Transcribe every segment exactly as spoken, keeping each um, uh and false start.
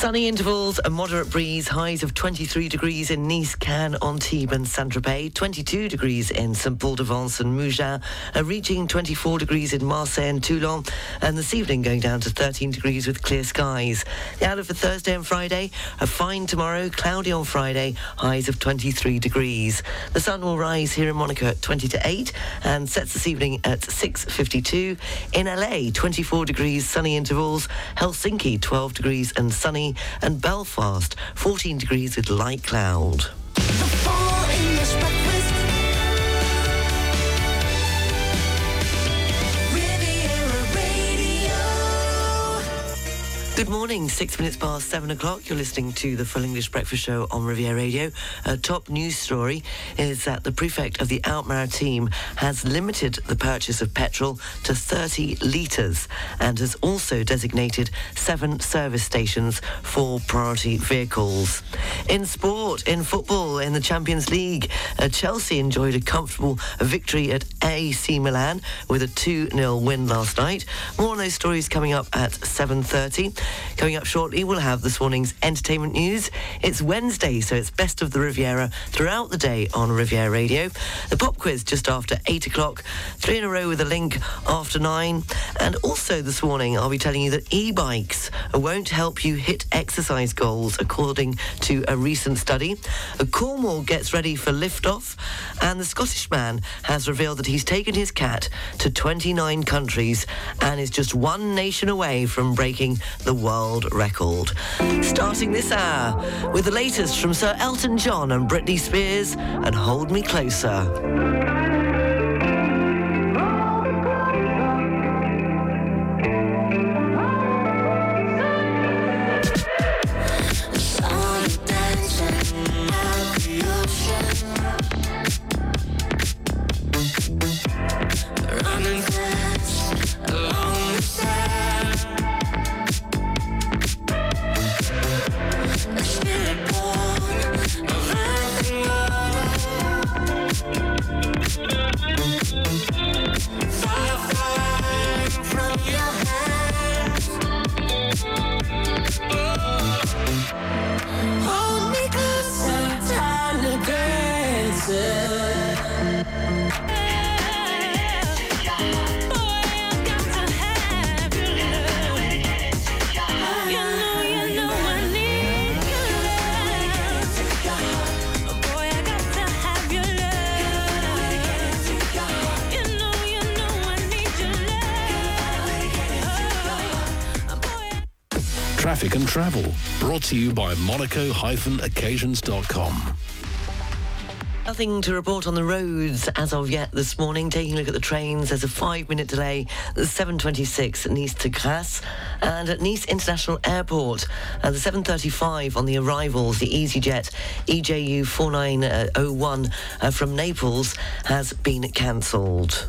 Sunny intervals, a moderate breeze, highs of twenty-three degrees in Nice, Cannes, Antibes and Saint-Tropez, twenty-two degrees in Saint-Paul-de-Vence and Mougins, uh, reaching twenty-four degrees in Marseille and Toulon, and this evening going down to thirteen degrees with clear skies. The outlook for Thursday and Friday, a fine tomorrow, cloudy on Friday, highs of twenty-three degrees. The sun will rise here in Monaco at twenty to eight and sets this evening at six fifty-two. In L A, twenty-four degrees, sunny intervals, Helsinki, twelve degrees and sunny, and Belfast, fourteen degrees with light cloud. Good morning, six minutes past seven o'clock. You're listening to the Full English Breakfast Show on Riviera Radio. A top news story is that the prefect of the Alpes-Maritimes has limited the purchase of petrol to thirty litres and has also designated seven service stations for priority vehicles. In sport, in football, in the Champions League, uh, Chelsea enjoyed a comfortable victory at A C Milan with a two nil win last night. More on those stories coming up at seven thirty. Coming up shortly, we'll have this morning's entertainment news. It's Wednesday, so it's Best of the Riviera throughout the day on Riviera Radio. The pop quiz just after eight o'clock, three in a row with a link after nine. And also this morning, I'll be telling you that e-bikes won't help you hit exercise goals, according to a recent study. Cornwall gets ready for liftoff, and the Scottish man has revealed that he's taken his cat to twenty-nine countries and is just one nation away from breaking the world record. Starting this hour with the latest from Sir Elton John and Britney Spears and Hold Me Closer. Traffic and travel brought to you by monaco dash occasions dot com. Nothing to report on the roads as of yet this morning. Taking a look at the trains, there's a five-minute delay, seven twenty-six at Nice to Grasse, and at Nice International Airport, uh, the seven thirty-five on the arrivals, the EasyJet E J U four nine zero one uh, from Naples has been cancelled.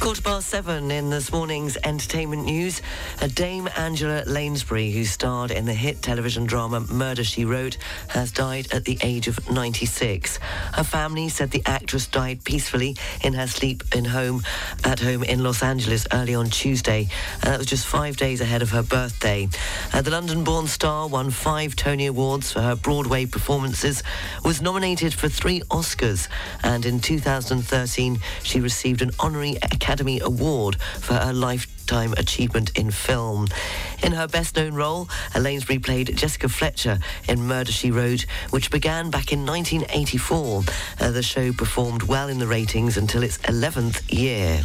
Quarter past seven in this morning's entertainment news. Dame Angela Lansbury, who starred in the hit television drama Murder, She Wrote, has died at the age of ninety-six. Her family said the actress died peacefully in her sleep in home at home in Los Angeles early on Tuesday. Uh, that was just five days ahead of her birthday. Uh, the London-born star won five Tony Awards for her Broadway performances, was nominated for three Oscars, and in two thousand thirteen she received an honorary Academy Academy Award for her lifetime achievement in film. In her best-known role, Lansbury played Jessica Fletcher in Murder, She Wrote, which began back in nineteen eighty-four. Uh, the show performed well in the ratings until its eleventh year.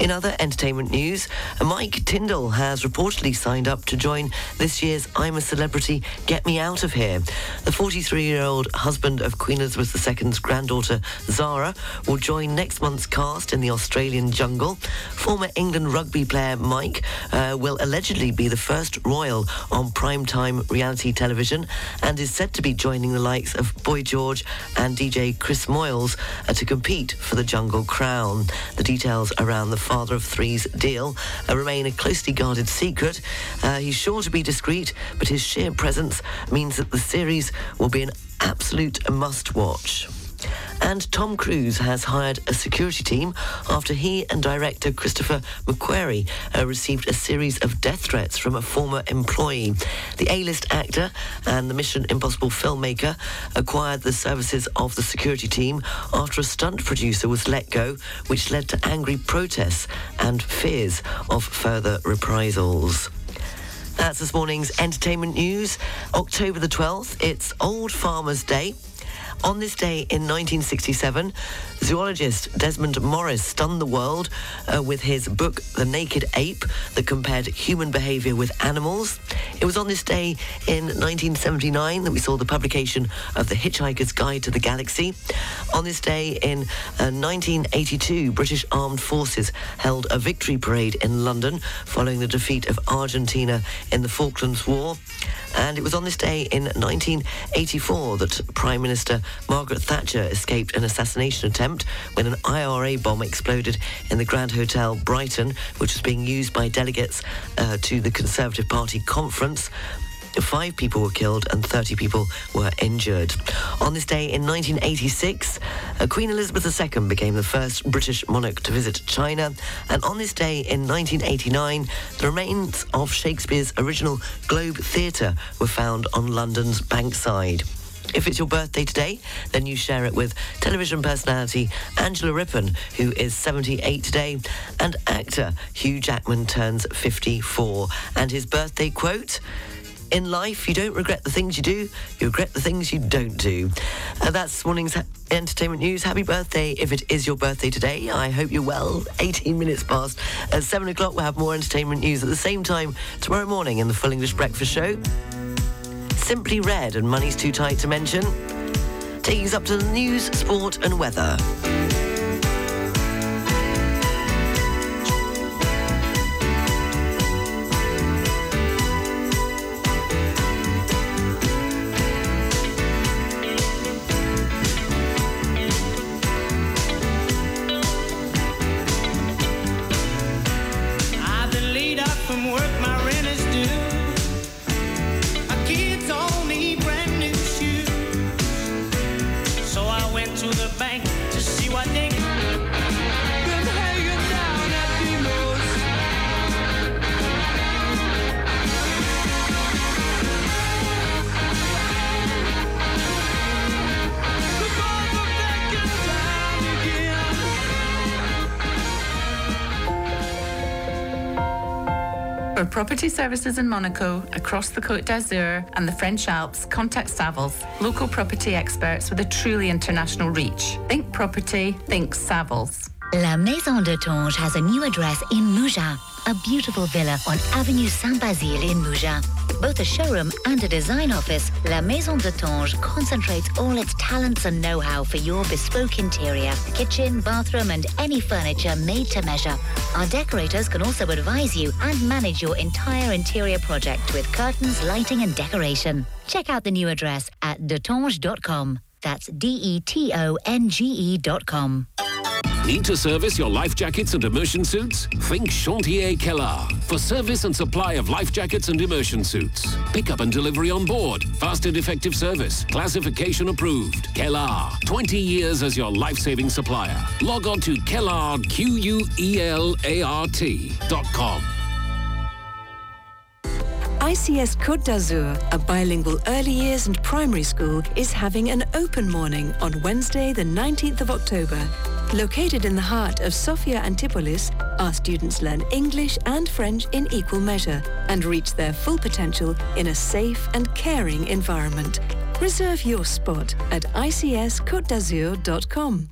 In other entertainment news, Mike Tyndall has reportedly signed up to join this year's I'm a Celebrity, Get Me Out of Here. The forty-three-year-old husband of Queen Elizabeth the Second's granddaughter, Zara, will join next month's cast in the Australian jungle. Former England rugby player Mike uh, will allegedly be the first royal on primetime reality television and is said to be joining the likes of Boy George and D J Chris Moyles uh, to compete for the jungle crown. The details around the father of three's deal uh, remain a closely guarded secret. Uh, he's sure to be discreet, but his sheer presence means that the series will be an absolute must-watch. And Tom Cruise has hired a security team after he and director Christopher McQuarrie uh, received a series of death threats from a former employee. The A-list actor and the Mission Impossible filmmaker acquired the services of the security team after a stunt producer was let go, which led to angry protests and fears of further reprisals. That's this morning's entertainment news. October the twelfth, it's Old Farmers' Day. On this day in nineteen sixty-seven, zoologist Desmond Morris stunned the world uh, with his book The Naked Ape that compared human behaviour with animals. It was on this day in nineteen seventy-nine that we saw the publication of The Hitchhiker's Guide to the Galaxy. On this day in uh, nineteen eighty-two, British Armed Forces held a victory parade in London following the defeat of Argentina in the Falklands War. And it was on this day in nineteen eighty-four that Prime Minister Margaret Thatcher escaped an assassination attempt when an I R A bomb exploded in the Grand Hotel Brighton, which was being used by delegates uh, to the Conservative Party conference. Five people were killed and thirty people were injured. On this day in nineteen eighty-six, Queen Elizabeth the Second became the first British monarch to visit China. And on this day in nineteen eighty-nine, the remains of Shakespeare's original Globe Theatre were found on London's Bankside. If it's your birthday today, then you share it with television personality Angela Rippon, who is seventy-eight today, and actor Hugh Jackman turns fifty-four. And his birthday quote: "In life, you don't regret the things you do, you regret the things you don't do." Uh, that's this morning's ha- entertainment news. Happy birthday if it is your birthday today. I hope you're well. eighteen minutes past at seven o'clock. We'll have more entertainment news at the same time tomorrow morning in the Full English Breakfast Show. Simply Red and Money's Too Tight to Mention. Taking us up to the news, sport and weather. For property services in Monaco, across the Côte d'Azur and the French Alps, contact Savills, local property experts with a truly international reach. Think property, think Savills. La Maison de Tonge has a new address in Mougins, a beautiful villa on Avenue Saint-Basile in Mougins. Both a showroom and a design office, La Maison de Tonge concentrates all its talents and know-how for your bespoke interior, kitchen, bathroom and any furniture made to measure. Our decorators can also advise you and manage your entire interior project with curtains, lighting and decoration. Check out the new address at detonge dot com. That's D E T O N G E dot com. Need to service your life jackets and immersion suits? Think Chantier Kellar for service and supply of life jackets and immersion suits. Pickup and delivery on board. Fast and effective service. Classification approved. Kellar. twenty years as your life-saving supplier. Log on to Kellar, Q U E L A R T dot com. I C S Côte d'Azur, a bilingual early years and primary school, is having an open morning on Wednesday the nineteenth of October. Located in the heart of Sophia Antipolis, our students learn English and French in equal measure and reach their full potential in a safe and caring environment. Reserve your spot at I C S Côte d'Azur dot com.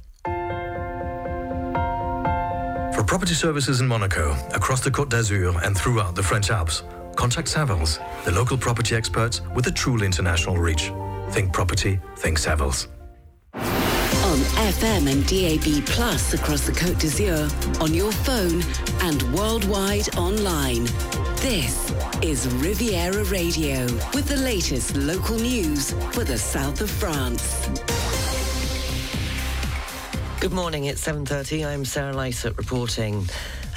property services in Monaco, across the Côte d'Azur and throughout the French Alps. Contact Savills, the local property experts with a truly international reach. Think property, think Savills. On F M and D A B Plus across the Côte d'Azur, on your phone and worldwide online. This is Riviera Radio with the latest local news for the south of France. Good morning, it's seven thirty. I'm Sarah Lysett reporting.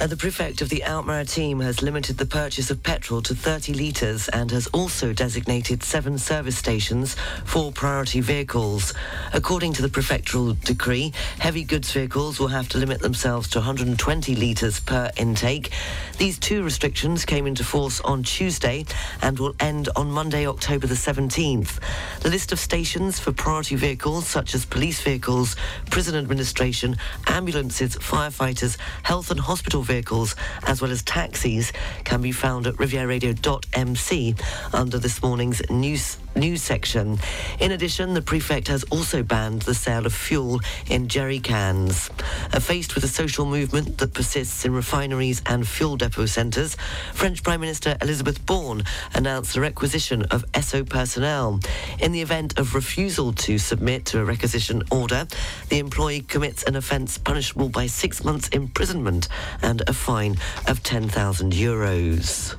Uh, the prefect of the Alt-Maritime has limited the purchase of petrol to thirty litres and has also designated seven service stations for priority vehicles. According to the prefectural decree, heavy goods vehicles will have to limit themselves to one hundred twenty litres per intake. These two restrictions came into force on Tuesday and will end on Monday, October the seventeenth. The list of stations for priority vehicles, such as police vehicles, prison administration, ambulances, firefighters, health and hospital vehicles, as well as taxis, can be found at riviera radio dot m c under this morning's news news section. In addition, the prefect has also banned the sale of fuel in jerry cans. Uh, faced with a social movement that persists in refineries and fuel depot centres, French Prime Minister Elisabeth Borne announced the requisition of S O personnel. In the event of refusal to submit to a requisition order, the employee commits an offence punishable by six months imprisonment and a fine of ten thousand euros.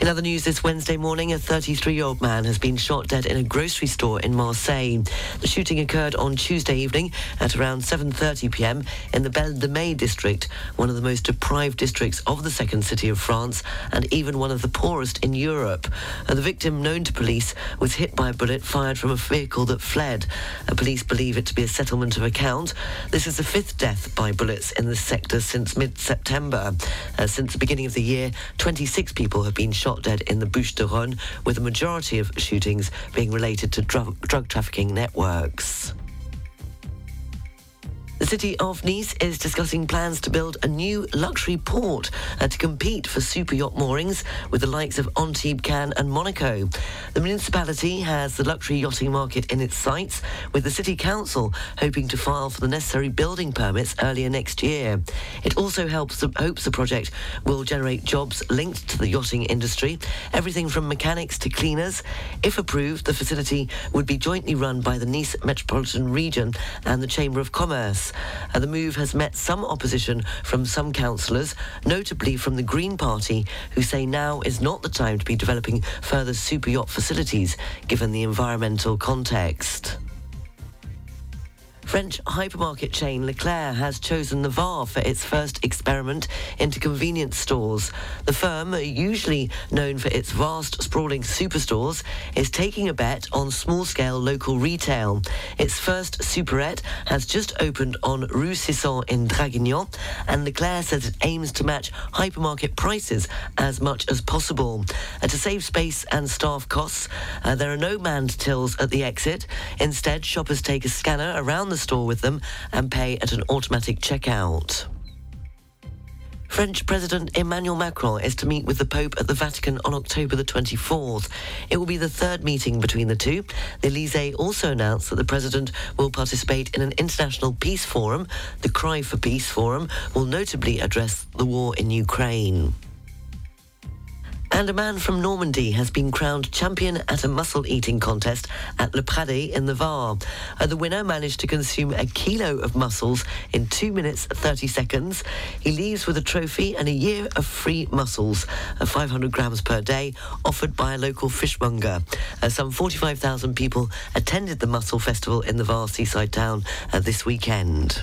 In other news this Wednesday morning, a thirty-three-year-old man has been shot dead in a grocery store in Marseille. The shooting occurred on Tuesday evening at around seven thirty p m in the Belle de Mai district, one of the most deprived districts of the second city of France and even one of the poorest in Europe. And the victim, known to police, was hit by a bullet fired from a vehicle that fled. And police believe it to be a settlement of account. This is the fifth death by bullets in this sector since mid-September. Uh, since the beginning of the year, twenty-six people have been shot Shot dead in the Bouches-du-Rhône, with a majority of shootings being related to drug, drug trafficking networks. The city of Nice is discussing plans to build a new luxury port uh, to compete for superyacht moorings with the likes of Antibes, Cannes and Monaco. The municipality has the luxury yachting market in its sights, with the city council hoping to file for the necessary building permits earlier next year. It also helps the, hopes the project will generate jobs linked to the yachting industry, everything from mechanics to cleaners. If approved, the facility would be jointly run by the Nice Metropolitan Region and the Chamber of Commerce. Uh, the move has met some opposition from some councillors, notably from the Green Party, who say now is not the time to be developing further superyacht facilities, given the environmental context. French hypermarket chain Leclerc has chosen the Var for its first experiment into convenience stores. The firm, usually known for its vast, sprawling superstores, is taking a bet on small-scale local retail. Its first superette has just opened on Rue Sisson in Draguignan, and Leclerc says it aims to match hypermarket prices as much as possible. Uh, to save space and staff costs, uh, there are no manned tills at the exit. Instead, shoppers take a scanner around the store with them and pay at an automatic checkout. French President Emmanuel Macron is to meet with the Pope at the Vatican on October the twenty-fourth. It will be the third meeting between the two. The Élysée also announced that the President will participate in an international peace forum. The Cry for Peace forum will notably address the war in Ukraine. And a man from Normandy has been crowned champion at a mussel-eating contest at Le Pradé in the Var. Uh, the winner managed to consume a kilo of mussels in two minutes, thirty seconds. He leaves with a trophy and a year of free mussels, uh, five hundred grams per day, offered by a local fishmonger. Uh, some forty-five thousand people attended the Mussel Festival in the Var seaside town uh, this weekend.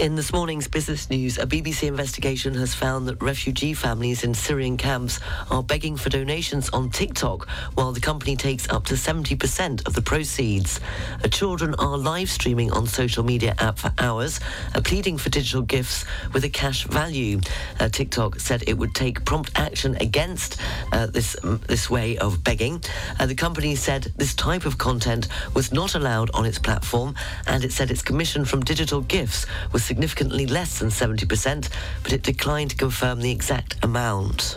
In this morning's business news, a B B C investigation has found that refugee families in Syrian camps are begging for donations on TikTok, while the company takes up to seventy percent of the proceeds. Children are live streaming on social media app for hours, pleading for digital gifts with a cash value. Uh, TikTok said it would take prompt action against uh, this, um, this way of begging. Uh, the company said this type of content was not allowed on its platform, and it said its commission from digital gifts was significantly less than seventy percent, but it declined to confirm the exact amount.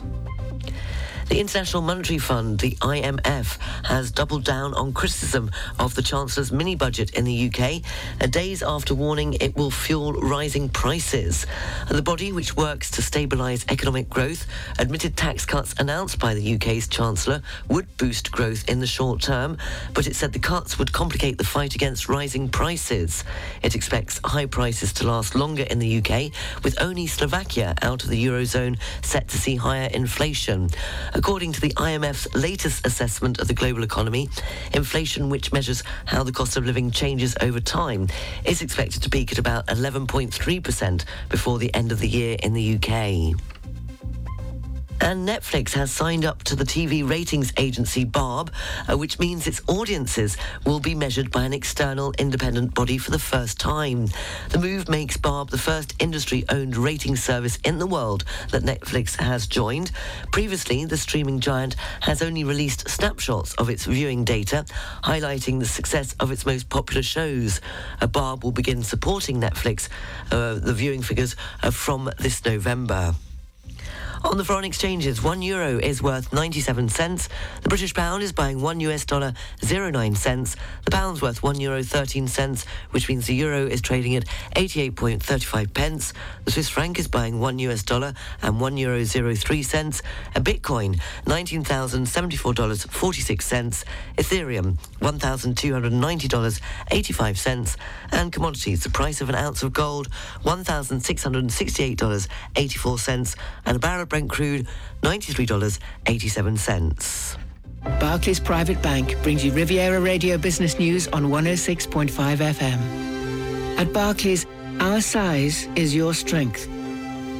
The International Monetary Fund, the I M F, has doubled down on criticism of the Chancellor's mini-budget in the U K, days after warning it will fuel rising prices. The body, which works to stabilise economic growth, admitted tax cuts announced by the U K's Chancellor would boost growth in the short term, but it said the cuts would complicate the fight against rising prices. It expects high prices to last longer in the U K, with only Slovakia out of the Eurozone set to see higher inflation. According to the I M F's latest assessment of the global economy, inflation, which measures how the cost of living changes over time, is expected to peak at about eleven point three percent before the end of the year in the U K. And Netflix has signed up to the T V ratings agency Barb, uh, which means its audiences will be measured by an external independent body for the first time. The move makes Barb the first industry-owned rating service in the world that Netflix has joined. Previously, the streaming giant has only released snapshots of its viewing data, highlighting the success of its most popular shows. Uh, Barb will begin supporting Netflix, uh, the viewing figures, uh, from this November. On the foreign exchanges, one euro is worth ninety-seven cents. The British pound is buying one U S dollar, zero nine cents. The pound's worth one euro, thirteen cents, which means the euro is trading at eighty-eight point three five pence. The Swiss franc is buying one U S dollar and one euro, zero three cents. A Bitcoin, nineteen thousand seventy-four dollars and forty-six cents. Ethereum, one thousand two hundred ninety dollars and eighty-five cents. And commodities, the price of an ounce of gold, one thousand six hundred sixty-eight dollars and eighty-four cents. And a barrel of Brent crude, ninety-three dollars and eighty-seven cents. Barclays Private Bank brings you Riviera Radio Business News on one oh six point five F M. At Barclays, our size is your strength.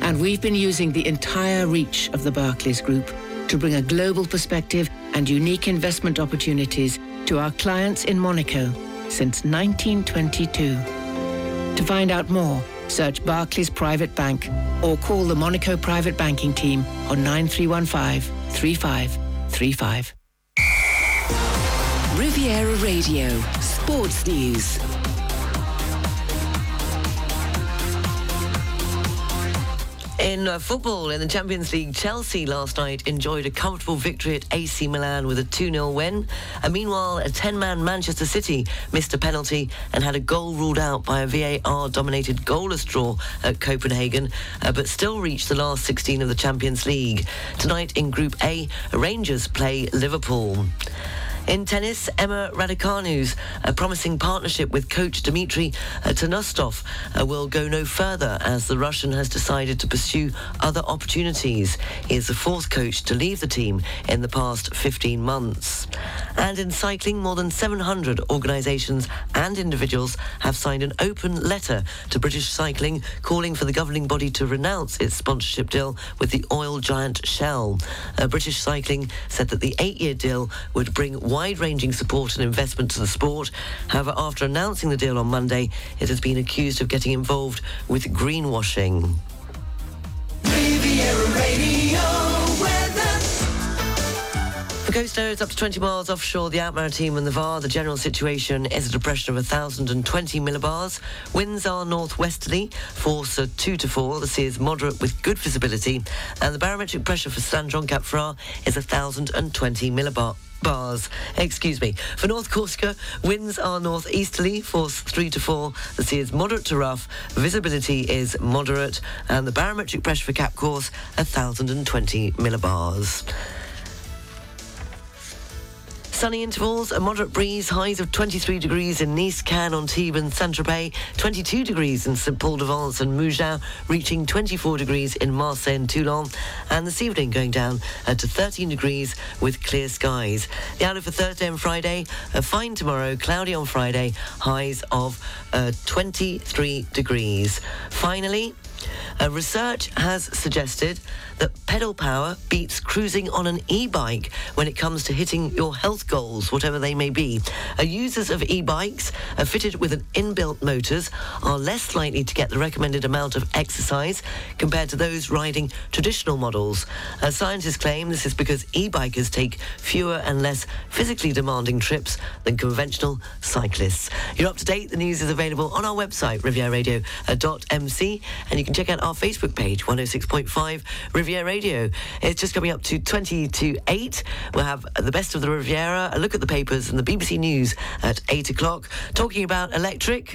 And we've been using the entire reach of the Barclays Group to bring a global perspective and unique investment opportunities to our clients in Monaco since nineteen twenty-two. To find out more, search Barclays Private Bank or call the Monaco Private Banking Team on nine three one five, three five three five. Riviera Radio Sports News. In uh, football, in the Champions League, Chelsea last night enjoyed a comfortable victory at A C Milan with a two nil win. And meanwhile, a ten-man Manchester City missed a penalty and had a goal ruled out by a V A R-dominated goalless draw at Copenhagen, uh, but still reached the last sixteen of the Champions League. Tonight in Group A, Rangers play Liverpool. In tennis, Emma Raducanu's a promising partnership with coach Dmitry Tanustov will go no further, as the Russian has decided to pursue other opportunities. He is the fourth coach to leave the team in the past fifteen months. And in cycling, more than seven hundred organisations and individuals have signed an open letter to British Cycling, calling for the governing body to renounce its sponsorship deal with the oil giant Shell. Uh, British Cycling said that the eight-year deal would bring wide-ranging support and investment to the sport. However, after announcing the deal on Monday, it has been accused of getting involved with greenwashing. Riviera Radio. Coast areas up to twenty miles offshore, the Outmarrow team and the V A R. The general situation is a depression of one thousand twenty millibars. Winds are northwesterly, force are two to four. The sea is moderate with good visibility. And the barometric pressure for St Jean Cap Ferrat is one thousand twenty millibars. Bars, excuse me. For North Corsica, winds are northeasterly, force three to four. The sea is moderate to rough, visibility is moderate, and the barometric pressure for Cap Corse, one thousand twenty millibars. Sunny intervals, a moderate breeze, highs of twenty-three degrees in Nice, Cannes, Antibes and Saint-Tropez, twenty-two degrees in Saint-Paul-de-Vence and Mougins, reaching twenty-four degrees in Marseille and Toulon, and this evening going down uh, to thirteen degrees with clear skies. The outlook for Thursday and Friday, uh, fine tomorrow, cloudy on Friday, highs of uh, twenty-three degrees. Finally, Uh, research has suggested that pedal power beats cruising on an e-bike when it comes to hitting your health goals, whatever they may be. Uh, users of e-bikes uh, fitted with an inbuilt motors are less likely to get the recommended amount of exercise compared to those riding traditional models. Uh, scientists claim this is because e-bikers take fewer and less physically demanding trips than conventional cyclists. You're up to date. The news is available on our website, riviera radio dot m c, and you can check out our Facebook page, one oh six point five Riviera Riviera Radio. It's just coming up to twenty to eight. We'll have the best of the Riviera, a look at the papers and the B B C News at eight o'clock, talking about electric.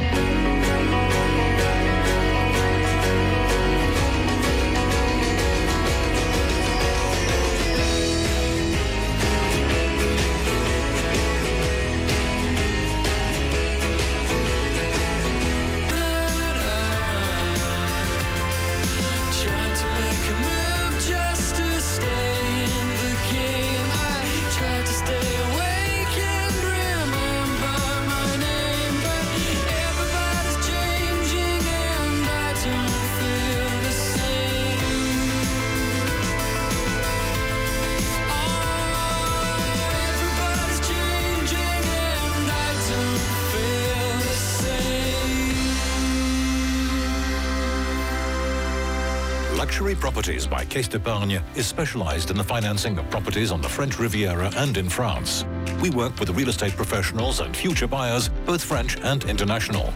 Luxury Properties by Caisse d'Epargne is specialised in the financing of properties on the French Riviera and in France. We work with the real estate professionals and future buyers, both French and international.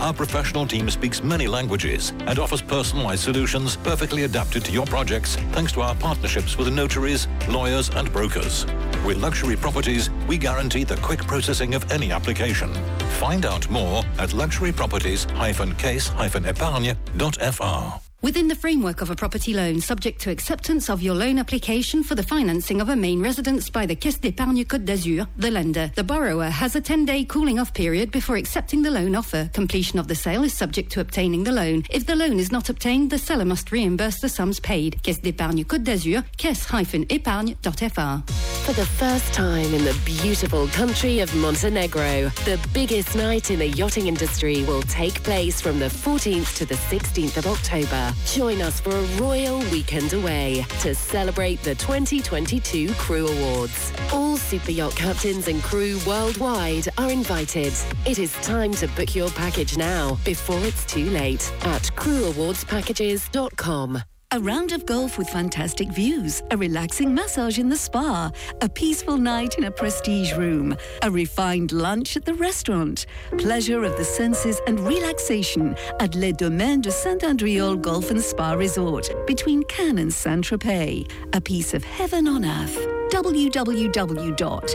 Our professional team speaks many languages and offers personalised solutions perfectly adapted to your projects thanks to our partnerships with notaries, lawyers and brokers. With Luxury Properties, we guarantee the quick processing of any application. Find out more at luxury properties dash caisse dash epargne dot f r. Within the framework of a property loan, subject to acceptance of your loan application for the financing of a main residence by the Caisse d'Épargne Côte d'Azur, the lender, the borrower has a ten-day cooling-off period before accepting the loan offer. Completion of the sale is subject to obtaining the loan. If the loan is not obtained, the seller must reimburse the sums paid. Caisse d'Épargne Côte d'Azur, caisse dash epargne dot f r. For the first time in the beautiful country of Montenegro, the biggest night in the yachting industry will take place from the fourteenth to the sixteenth of October. Join us for a royal weekend away to celebrate the twenty twenty-two Crew Awards. All superyacht captains and crew worldwide are invited. It is time to book your package now before it's too late at crew awards packages dot com. A round of golf with fantastic views, a relaxing massage in the spa, a peaceful night in a prestige room, a refined lunch at the restaurant, pleasure of the senses and relaxation at Les Domaines de Saint-Andriol Golf and Spa Resort between Cannes and Saint-Tropez. A piece of heaven on earth. w w w dot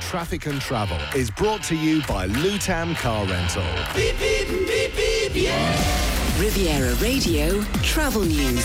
Traffic and Travel is brought to you by Lutam Car Rental. Beep, beep, beep, beep, yeah. Riviera Radio Travel News.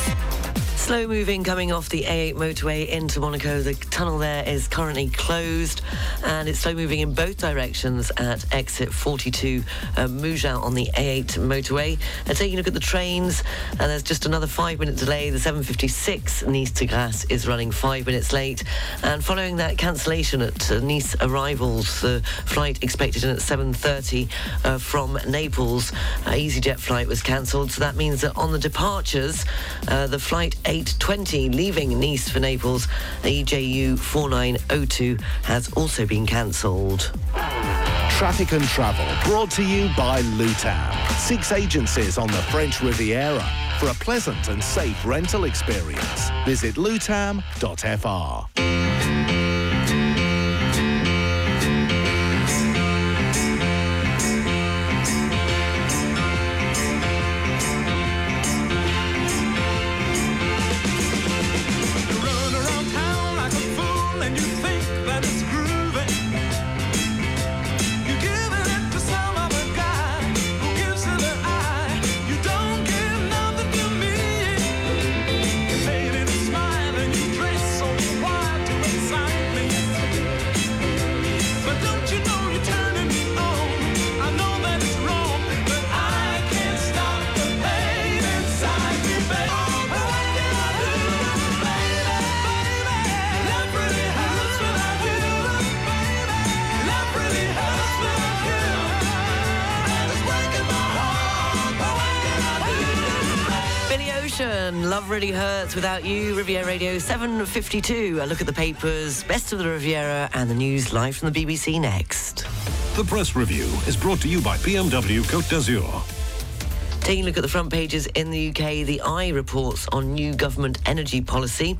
Slow moving coming off the A eight motorway into Monaco. The tunnel there is currently closed and it's slow moving in both directions at exit forty-two uh, Mougins on the A eight motorway. And taking a look at the trains, and uh, there's just another five minute delay. The seven fifty-six Nice to Grasse is running five minutes late, and following that cancellation at uh, Nice arrivals, the flight expected in at seven thirty uh, from Naples, uh, EasyJet flight was cancelled, so that means that on the departures, uh, the flight eight twenty leaving Nice for Naples, the E J U four nine oh two has also been cancelled. Traffic and Travel brought to you by Lutam. Six agencies on the French Riviera. For a pleasant and safe rental experience, visit lutam dot f r. Why Station, Love Really Hurts Without You, Riviera Radio seven fifty-two. A look at the papers, best of the Riviera and the news live from the B B C next. The Press Review is brought to you by B M W Côte d'Azur. Taking a look at the front pages in the U K, the Eye reports on new government energy policy.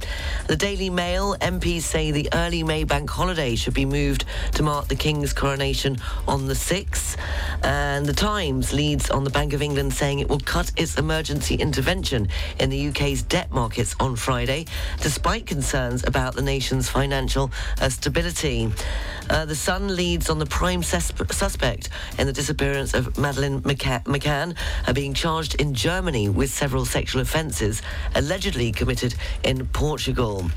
The Daily Mail, M Ps say the early May bank holiday should be moved to mark the King's coronation on the sixth. And the Times leads on the Bank of England saying it will cut its emergency intervention in the U K's debt markets on Friday, despite concerns about the nation's financial uh, stability. Uh, the Sun leads on the prime sus- suspect in the disappearance of Madeleine McCa- McCann uh, being charged in Germany with several sexual offences allegedly committed in Portugal.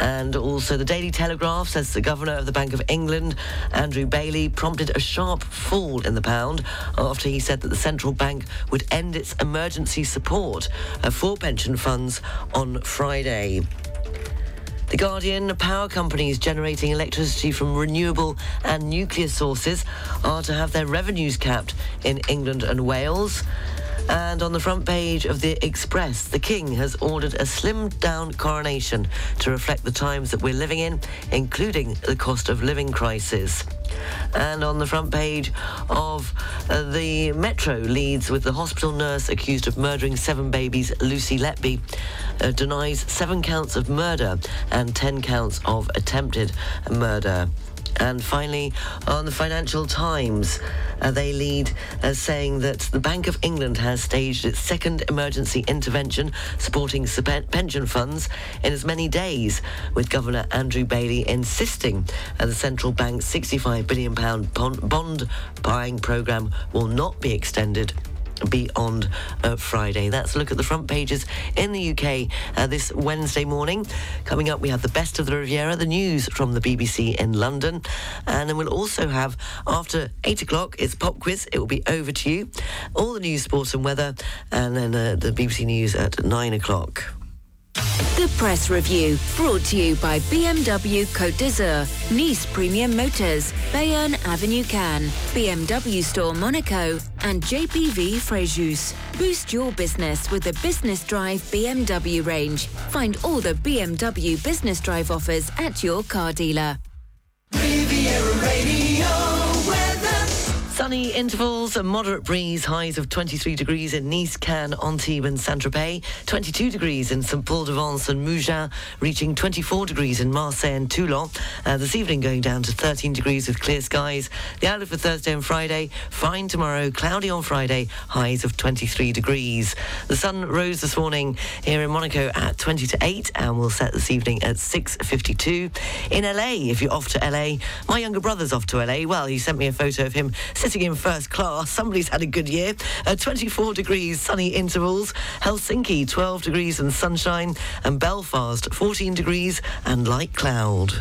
And also the Daily Telegraph says the Governor of the Bank of England, Andrew Bailey, prompted a sharp fall in the pound after he said that the central bank would end its emergency support for pension funds on Friday. The Guardian, power companies generating electricity from renewable and nuclear sources are to have their revenues capped in England and Wales. And on the front page of The Express, the King has ordered a slimmed-down coronation to reflect the times that we're living in, including the cost of living crisis. And on the front page of uh, the Metro, leads with the hospital nurse accused of murdering seven babies, Lucy Letby, uh, denies seven counts of murder and ten counts of attempted murder. And finally, on the Financial Times, uh, they lead uh, saying that the Bank of England has staged its second emergency intervention supporting sub- pension funds in as many days, with Governor Andrew Bailey insisting uh, the central bank's sixty-five billion pounds bond buying programme will not be extended beyond uh, Friday. That's a look at the front pages in the U K uh, this Wednesday morning. Coming up, we have the best of the Riviera, the news from the B B C in London, and then we'll also have, after eight o'clock, it's Pop Quiz. It will be over to you. All the news, sports and weather, and then uh, the B B C News at nine o'clock. The Press Review, brought to you by B M W Côte d'Azur, Nice Premium Motors, Bayonne Avenue Cannes, B M W Store Monaco and J P V Fréjus. Boost your business with the Business Drive B M W range. Find all the B M W Business Drive offers at your car dealer. Riviera Radio. Sunny intervals, a moderate breeze, highs of twenty-three degrees in Nice, Cannes, Antibes and Saint-Tropez, twenty-two degrees in Saint-Paul-de-Vence and Mougins, reaching twenty-four degrees in Marseille and Toulon. Uh, this evening going down to thirteen degrees with clear skies. The outlook for Thursday and Friday, fine tomorrow, cloudy on Friday, highs of twenty-three degrees. The sun rose this morning here in Monaco at twenty to eight and will set this evening at six fifty-two. In L A, if you're off to L A, my younger brother's off to L A. Well, he sent me a photo of him sitting in first class. Somebody's had a good year. Uh, twenty-four degrees, sunny intervals. Helsinki, twelve degrees and sunshine. And Belfast, fourteen degrees and light cloud.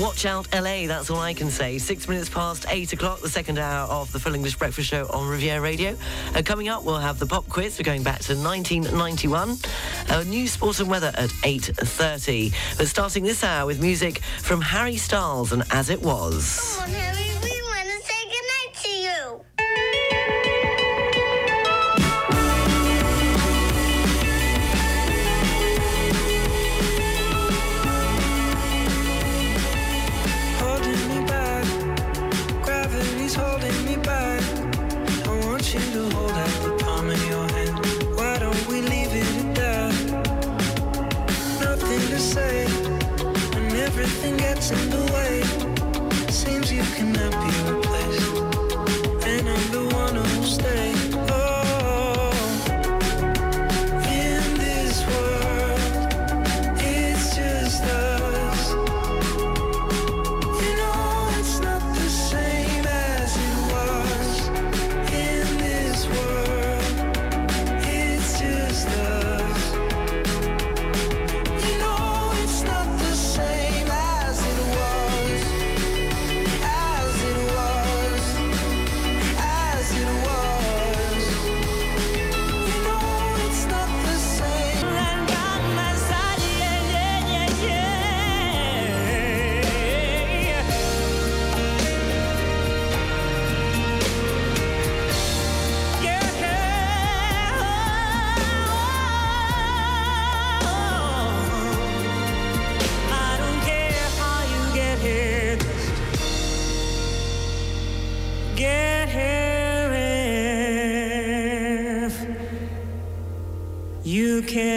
Watch out L A, that's all I can say. Six minutes past eight o'clock, the second hour of the Full English Breakfast Show on Riviera Radio. Uh, coming up, we'll have the pop quiz. We're going back to nineteen ninety-one. Uh, new sport and weather at eight thirty. But starting this hour with music from Harry Styles and As It Was. Come on, Harry, we want to say goodnight to you. Holding me back. I want you to hold out the palm of your hand. Why don't we leave it at that? Nothing to say, and everything gets in the way. Seems you cannot be You can.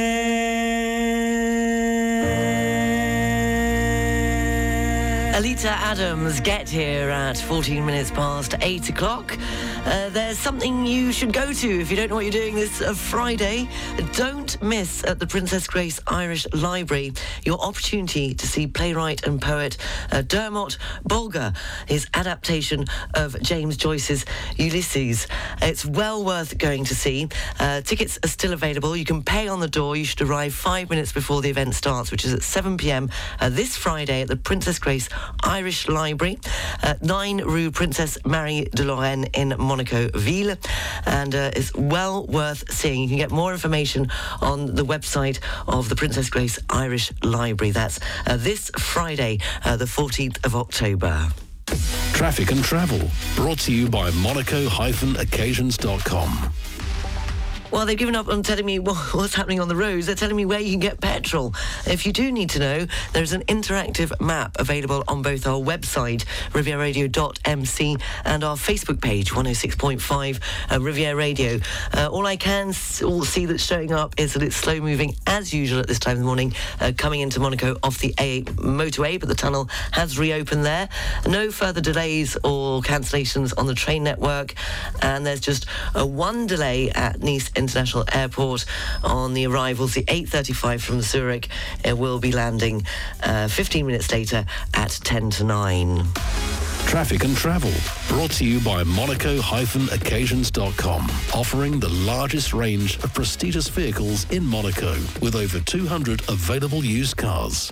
Alita Adams, Get Here at fourteen minutes past eight o'clock. Uh, there's something you should go to if you don't know what you're doing this uh, Friday. Don't miss at the Princess Grace Irish Library your opportunity to see playwright and poet uh, Dermot Bolger, his adaptation of James Joyce's Ulysses. It's well worth going to see. Uh, tickets are still available. You can pay on the door. You should arrive five minutes before the event starts, which is at seven p.m. Uh, this Friday at the Princess Grace Irish Library at nine Rue Princess Marie de Lorraine in Monaco Ville, and uh, it's well worth seeing. You can get more information on the website of the Princess Grace Irish Library. That's uh, this Friday, uh, the fourteenth of October. Traffic and travel brought to you by monaco dash occasions dot com. Well, they've given up on telling me what, what's happening on the roads. They're telling me where you can get petrol. If you do need to know, there's an interactive map available on both our website, riviera radio dot m c, and our Facebook page, one oh six point five uh, Riviera Radio. Uh, all I can s- all see that's showing up is that it's slow-moving, as usual, at this time of the morning, uh, coming into Monaco off the A eight motorway, but the tunnel has reopened there. No further delays or cancellations on the train network, and there's just uh, one delay at Nice International Airport on the arrivals. The eight thirty-five from Zurich, it will be landing uh, fifteen minutes later at ten to nine. Traffic and travel brought to you by monaco dash occasions dot com, offering the largest range of prestigious vehicles in Monaco with over two hundred available used cars.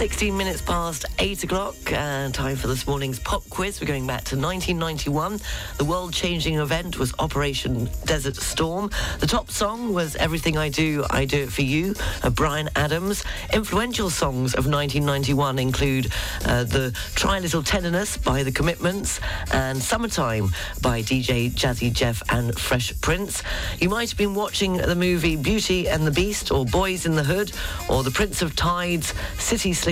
sixteen minutes past eight o'clock, uh, time for this morning's pop quiz. We're going back to nineteen ninety-one. The world-changing event was Operation Desert Storm. The top song was Everything I Do, I Do It For You, uh, Bryan Adams. Influential songs of nineteen ninety-one include uh, the Try a Little Tenderness by The Commitments and Summertime by D J Jazzy Jeff and Fresh Prince. You might have been watching the movie Beauty and the Beast or Boys in the Hood or The Prince of Tides, City Sleep,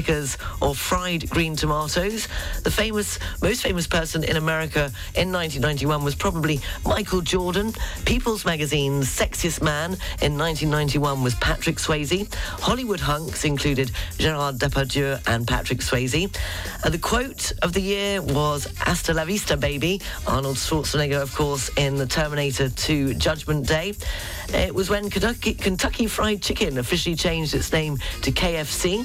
or fried green tomatoes. The famous, most famous person in America in nineteen ninety-one was probably Michael Jordan. People's Magazine's Sexiest Man in nineteen ninety-one was Patrick Swayze. Hollywood hunks included Gerard Depardieu and Patrick Swayze. Uh, the quote of the year was Hasta la vista, baby. Arnold Schwarzenegger, of course, in the Terminator two Judgment Day. It was when Kentucky, Kentucky Fried Chicken officially changed its name to K F C.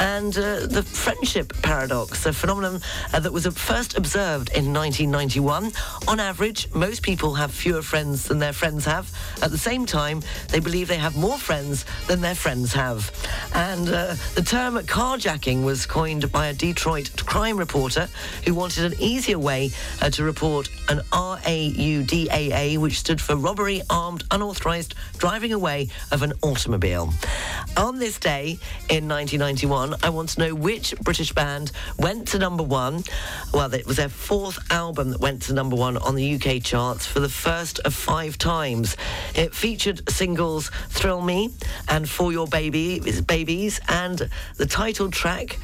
And And uh, the friendship paradox, a phenomenon uh, that was first observed in nineteen ninety-one. On average, most people have fewer friends than their friends have. At the same time, they believe they have more friends than their friends have. And uh, the term carjacking was coined by a Detroit crime reporter who wanted an easier way uh, to report an R A U D A A, which stood for robbery, armed, unauthorised driving away of an automobile. On this day in nineteen ninety-one, I want to know which British band went to number one. Well, it was their fourth album that went to number one on the U K charts for the first of five times. It featured singles Thrill Me and For Your Baby, Babies, and the title track.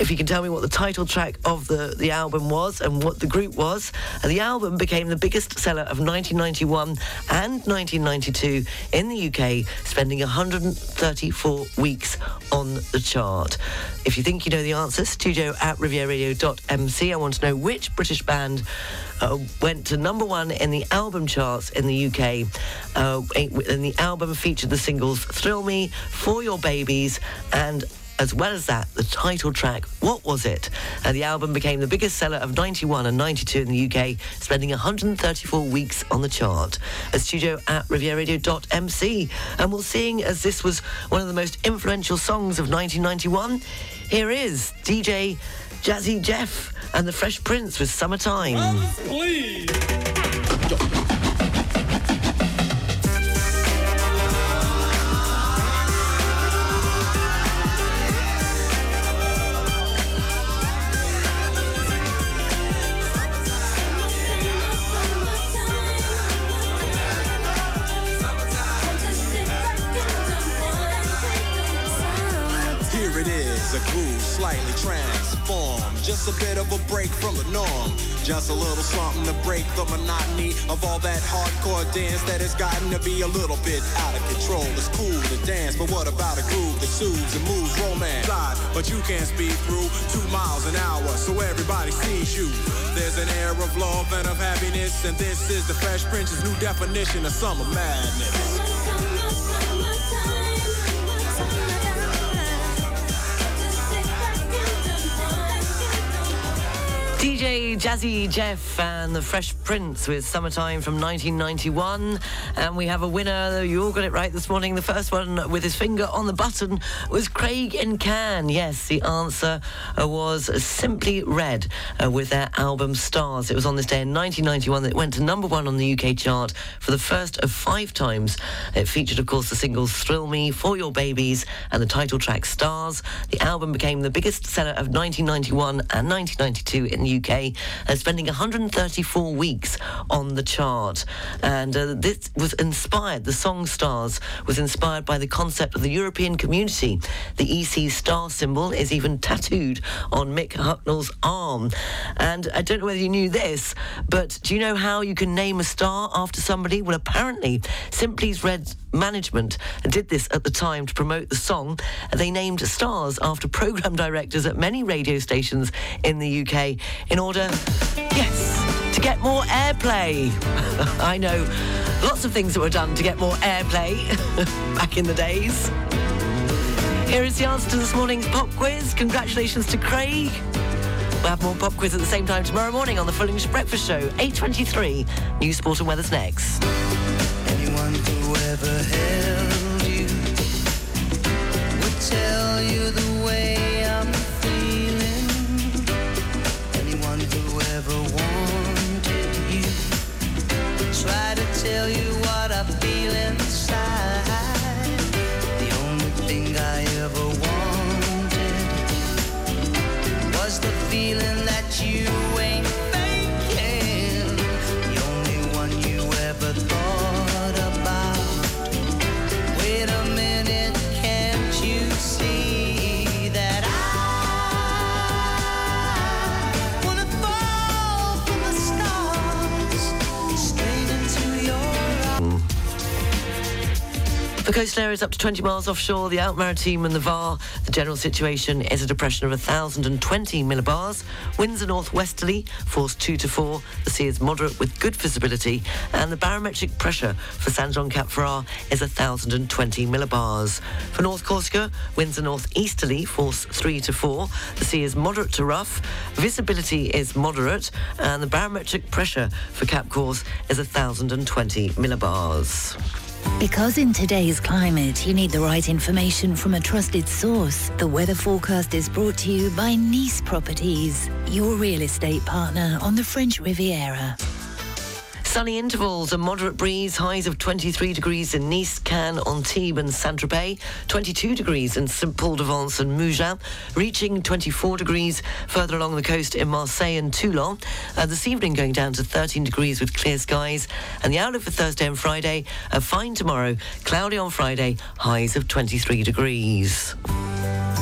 If you can tell me what the title track of the, the album was and what the group was. The album became the biggest seller of nineteen ninety-one and nineteen ninety-two in the U K, spending one hundred thirty-four weeks on the chart. If you think you know the answer, studio at riviera radio dot m c. I want to know which British band uh, went to number one in the album charts in the U K. Uh, and the album featured the singles Thrill Me, For Your Babies, and as well as that, the title track, what was it? Uh, the album became the biggest seller of ninety-one and ninety-two in the U K, spending one hundred thirty-four weeks on the chart. A studio at riviera radio dot m c. And we'll seeing as this was one of the most influential songs of nineteen ninety-one, here is D J Jazzy Jeff and the Fresh Prince with Summertime. Love, please. It is. is a groove slightly transformed, just a bit of a break from the norm, just a little something to break the monotony of all that hardcore dance that has gotten to be a little bit out of control. It's cool to dance, but what about a groove that soothes and moves romance? Slide, but you can't speed through two miles an hour, so everybody sees you. There's an air of love and of happiness, and this is the Fresh Prince's new definition of summer madness. D J Jazzy Jeff and the Fresh Prince with Summertime from nineteen ninety-one. And we have a winner. You all got it right this morning. The first one with his finger on the button was Craig in Cannes. Yes, the answer was Simply Red uh, with their album Stars. It was on this day in nineteen ninety-one that it went to number one on the U K chart for the first of five times. It featured, of course, the singles Thrill Me, For Your Babies and the title track Stars. The album became the biggest seller of nineteen ninety-one and nineteen ninety-two in the U K, uh, spending one hundred thirty-four weeks on the chart. And uh, this was inspired, the song Stars was inspired by the concept of the European community. The E C star symbol is even tattooed on Mick Hucknall's arm. And I don't know whether you knew this, but do you know how you can name a star after somebody? Well, apparently, Simply Red's management did this at the time to promote the song. They named stars after programme directors at many radio stations in the U K in order, yes, to get more airplay. I know lots of things that were done to get more airplay back in the days. Here is the answer to this morning's pop quiz. Congratulations to Craig. We'll have more pop quiz at the same time tomorrow morning on the Full English Breakfast Show, eight twenty-three. News, sport and weather's next. Anyone who ever held you would tell you the way I'm feeling. Anyone who ever wanted you would try to tell you what I feel inside. The only thing I ever wanted was the feeling that you ain't faking. The only one you ever thought. Wait a minute, can't you see that I wanna fall from the stars straight into your arms? The coastal area is up to twenty miles offshore, the Out Maritime and the Var. The general situation is a depression of one thousand twenty millibars. Winds are northwesterly, force two to four. The sea is moderate with good visibility. And the barometric pressure for San Juan Cap Ferrar is one thousand twenty millibars. For North Corsica, winds are northeasterly, force three to four. The sea is moderate to rough. Visibility is moderate. And the barometric pressure for Cap Corse is one thousand twenty millibars. Because in today's climate, you need the right information from a trusted source. The weather forecast is brought to you by Nice Properties, your real estate partner on the French Riviera. Sunny intervals, a moderate breeze, highs of twenty-three degrees in Nice, Cannes, Antibes and Saint-Tropez, twenty-two degrees in Saint-Paul-de-Vence and Mougins, reaching twenty-four degrees further along the coast in Marseille and Toulon. Uh, this evening going down to thirteen degrees with clear skies, and the outlook for Thursday and Friday are fine tomorrow, cloudy on Friday, highs of twenty-three degrees.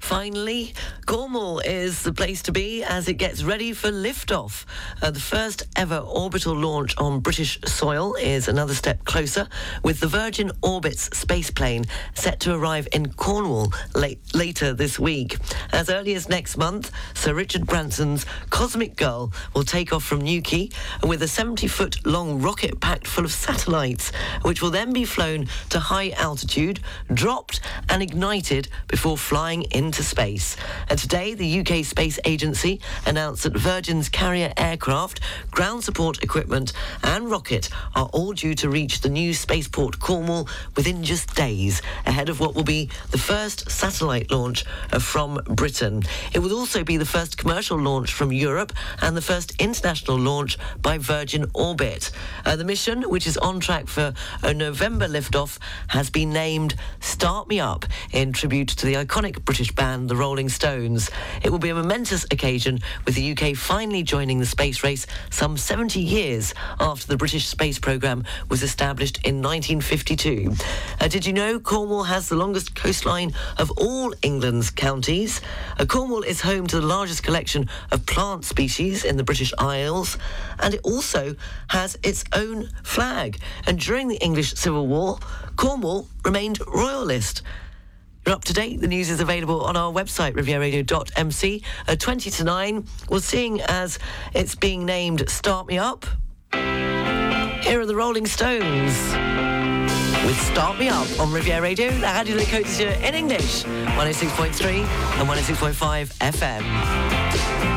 Finally, Cornwall is the place to be as it gets ready for liftoff. Uh, the first ever orbital launch on British soil is another step closer, with the Virgin Orbit's space plane set to arrive in Cornwall late, later this week. As early as next month, Sir Richard Branson's Cosmic Girl will take off from Newquay with a seventy-foot long rocket packed full of satellites, which will then be flown to high altitude, dropped and ignited before flying into into space. And today, the U K Space Agency announced that Virgin's carrier aircraft, ground support equipment and rocket are all due to reach the new spaceport Cornwall within just days, ahead of what will be the first satellite launch from Britain. It will also be the first commercial launch from Europe and the first international launch by Virgin Orbit. Uh, the mission, which is on track for a November liftoff, has been named Start Me Up, in tribute to the iconic British band, the Rolling Stones. It will be a momentous occasion, with the U K finally joining the space race some seventy years after the British space programme was established in nineteen fifty-two. Uh, did you know Cornwall has the longest coastline of all England's counties? Uh, Cornwall is home to the largest collection of plant species in the British Isles, and it also has its own flag. And during the English Civil War, Cornwall remained royalist. You're up to date. The news is available on our website, riviera radio dot m c. Uh, twenty to nine, well, seeing as it's being named Start Me Up, here are the Rolling Stones with Start Me Up on Riviera Radio, la radio de Côte in English, one oh six point three and one oh six point five F M.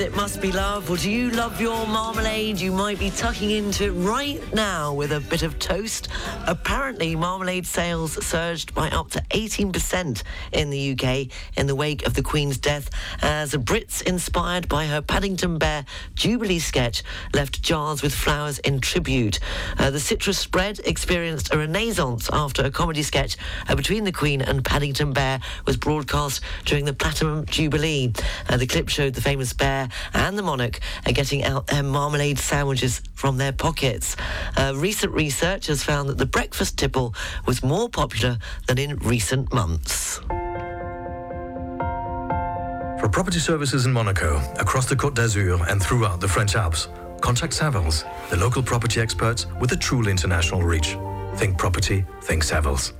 It must be love. Well, do you love your marmalade? You might be tucking into it right now with a bit of toast. Apparently, marmalade sales surged by up to eighteen percent in the U K in the wake of the Queen's death, as the Brits, inspired by her Paddington Bear Jubilee sketch, left jars with flowers in tribute. Uh, the citrus spread experienced a renaissance after a comedy sketch uh, between the Queen and Paddington Bear was broadcast during the Platinum Jubilee. Uh, the clip showed the famous bear and the monarch are getting out their marmalade sandwiches from their pockets. Uh, recent research has found that the breakfast tipple was more popular than in recent months. For property services in Monaco, across the Côte d'Azur and throughout the French Alps, contact Savills, the local property experts with a truly international reach. Think property, think Savills.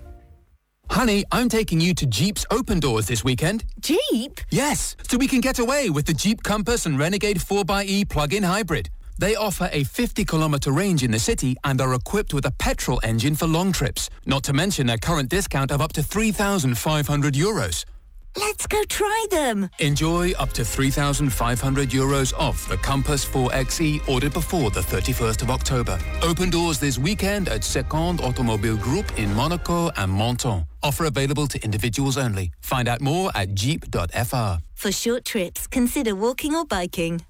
Honey, I'm taking you to Jeep's Open Doors this weekend. Jeep? Yes, so we can get away with the Jeep Compass and Renegade four by E plug-in hybrid. They offer a fifty kilometer range in the city and are equipped with a petrol engine for long trips, not to mention their current discount of up to three thousand five hundred euros. Let's go try them. Enjoy up to three thousand five hundred euros off the Compass four X E ordered before the thirty-first of October. Open doors this weekend at Second Automobile Group in Monaco and Menton. Offer available to individuals only. Find out more at jeep dot f r. For short trips, consider walking or biking.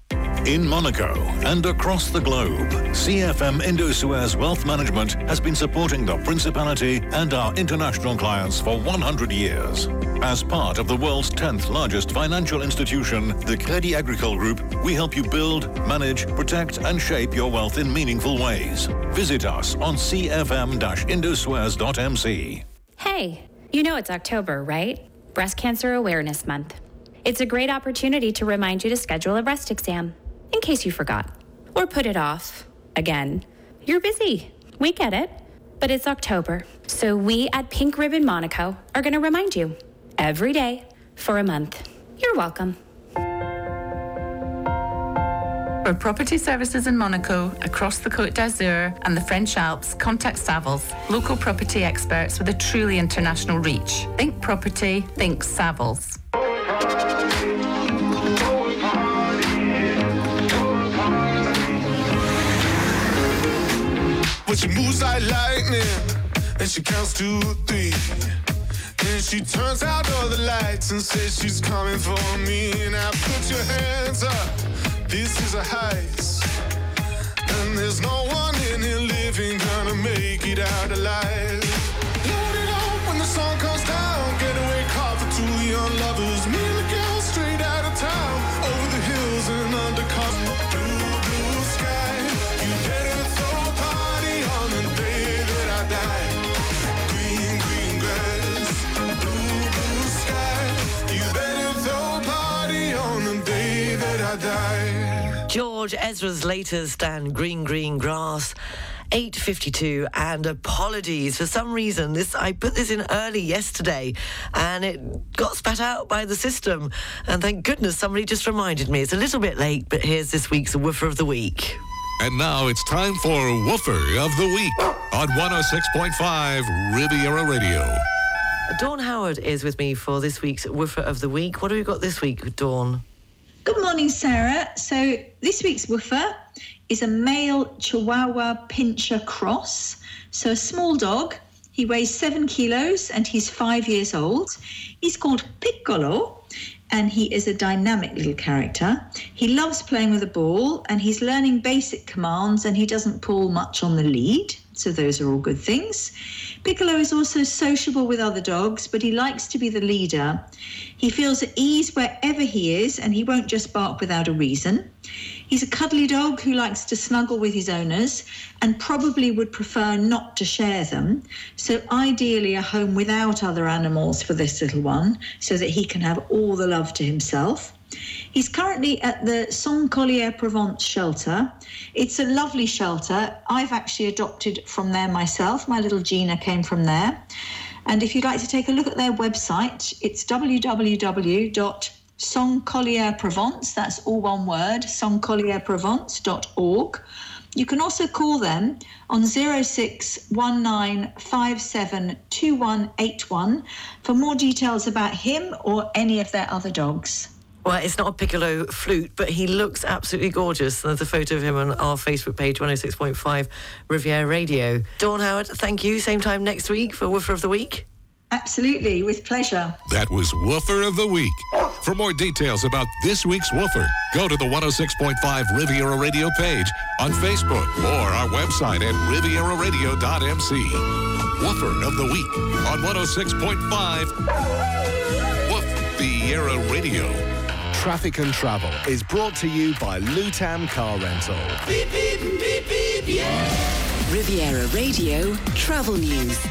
In Monaco and across the globe, C F M Indosuez Wealth Management has been supporting the Principality and our international clients for one hundred years. As part of the world's tenth largest financial institution, the Crédit Agricole Group, we help you build, manage, protect and shape your wealth in meaningful ways. Visit us on c f m dash indosuez dot m c. Hey, you know it's October, right? Breast Cancer Awareness Month. It's a great opportunity to remind you to schedule a breast exam, in case you forgot, or put it off again. You're busy, we get it, but it's October, so we at Pink Ribbon Monaco are going to remind you every day for a month. You're welcome. For property services in Monaco, across the Côte d'Azur and the French Alps, contact Savills, local property experts with a truly international reach. Think property, think Savills. But she moves like lightning, and she counts two, three. Then she turns out all the lights and says she's coming for me. Now put your hands up, this is a heist. And there's no one in here living gonna make it out alive. Load it up when the sun comes down. Getaway car for two young lovers. Me and the girl straight out of town. Over the hills and undercover. Blue, blue sky. You better throw a party on the day that I die. Green, green grass. Blue, blue sky. You better throw a party on the day that I die. George Ezra's latest and Green, Green Grass. eight fifty-two, and apologies for some reason this I put this in early yesterday and it got spat out by the system, and thank goodness somebody just reminded me. It's a little bit late, but here's this week's Woofer of the Week. And now it's time for Woofer of the Week on one oh six point five Riviera Radio. Dawn Howard is with me for this week's Woofer of the Week. What have we got this week, Dawn? Good morning, Sarah. So this week's Woofer is a male Chihuahua Pinscher cross. So a small dog. He weighs seven kilos and he's five years old. He's called Piccolo and he is a dynamic little character. He loves playing with a ball and he's learning basic commands and he doesn't pull much on the lead. So those are all good things. Piccolo is also sociable with other dogs, but he likes to be the leader. He feels at ease wherever he is and he won't just bark without a reason. He's a cuddly dog who likes to snuggle with his owners and probably would prefer not to share them. So ideally a home without other animals for this little one so that he can have all the love to himself. He's currently at the Saint-Collier-Provence shelter. It's a lovely shelter. I've actually adopted from there myself. My little Gina came from there. And if you'd like to take a look at their website, it's w w w dot Saint-Collier-Provence, that's all one word, saint collier provence dot org. You can also call them on zero six one nine five seven two one eight one for more details about him or any of their other dogs. Well, it's not a Piccolo flute, but he looks absolutely gorgeous. There's a photo of him on our Facebook page, one oh six point five Riviera Radio. Dawn Howard, thank you. Same time next week for Woofer of the Week. Absolutely, with pleasure. That was Woofer of the Week. For more details about this week's Woofer, go to the one oh six point five Riviera Radio page on Facebook or our website at riviera radio dot m c. Woofer of the Week on one oh six point five Riviera Radio. Traffic and Travel is brought to you by Lutam Car Rental. Beep, beep, beep, beep, yeah. Riviera Radio Travel News.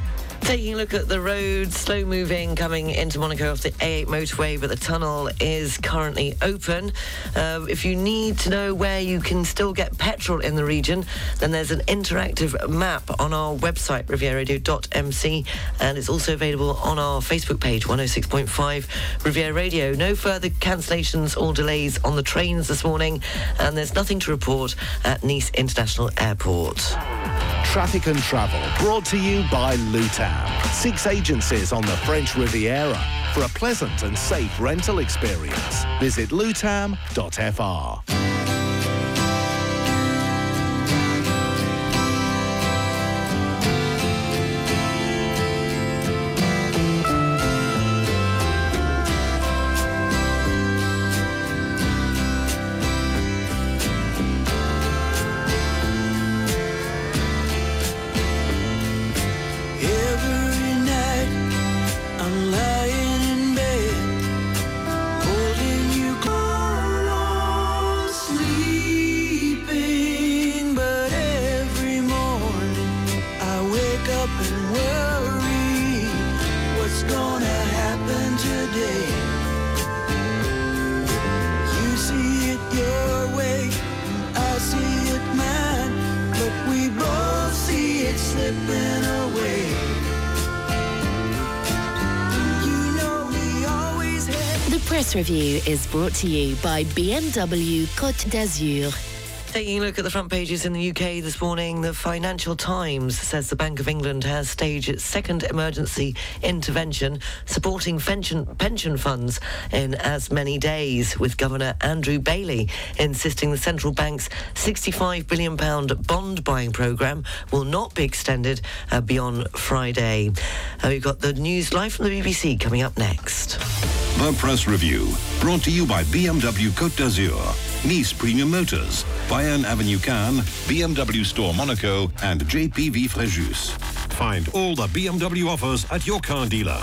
Taking a look at the road, slow moving coming into Monaco off the A eight motorway, but the tunnel is currently open. Uh, if you need to know where you can still get petrol in the region, then there's an interactive map on our website, riviera radio dot m c, and it's also available on our Facebook page, one oh six point five Riviera Radio. No further cancellations or delays on the trains this morning, and there's nothing to report at Nice International Airport. Traffic and travel brought to you by Lutam. Six agencies on the French Riviera. For a pleasant and safe rental experience, visit lutam dot f r. Press Review is brought to you by B M W Côte d'Azur. Taking a look at the front pages in the U K this morning, the Financial Times says the Bank of England has staged its second emergency intervention, supporting pension, pension funds in as many days, with Governor Andrew Bailey insisting the central bank's sixty-five billion pounds bond buying programme will not be extended uh, beyond Friday. Uh, we've got the news live from the B B C coming up next. The Press Review, brought to you by B M W Côte d'Azur, Nice Premium Motors, Bayern Avenue Cannes, B M W Store Monaco and J P V Fréjus. Find all the B M W offers at your car dealer.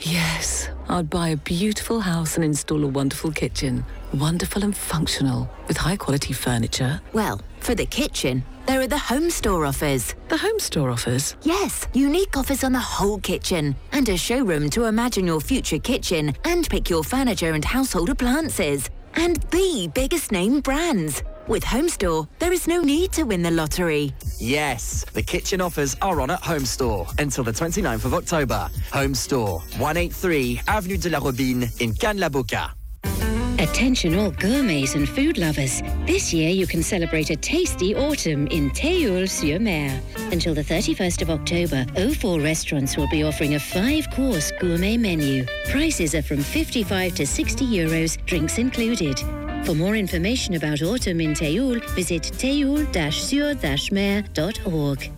Yes, I'd buy a beautiful house and install a wonderful kitchen. Wonderful and functional, with high-quality furniture. Well, for the kitchen, there are the Home Store offers. The Home Store offers? Yes, unique offers on the whole kitchen. And a showroom to imagine your future kitchen and pick your furniture and household appliances. And the biggest name brands. With Home Store, there is no need to win the lottery. Yes, the kitchen offers are on at Home Store until the twenty-ninth of October. Home Store, one eighty-three Avenue de la Robine in Cannes-la-Boca. Attention all gourmets and food lovers. This year you can celebrate a tasty autumn in Théoul-sur-Mer. Until the thirty-first of October, O four restaurants will be offering a five-course gourmet menu. Prices are from fifty-five to sixty euros, drinks included. For more information about autumn in Théoul, visit théoul dash sur dash mer dot org.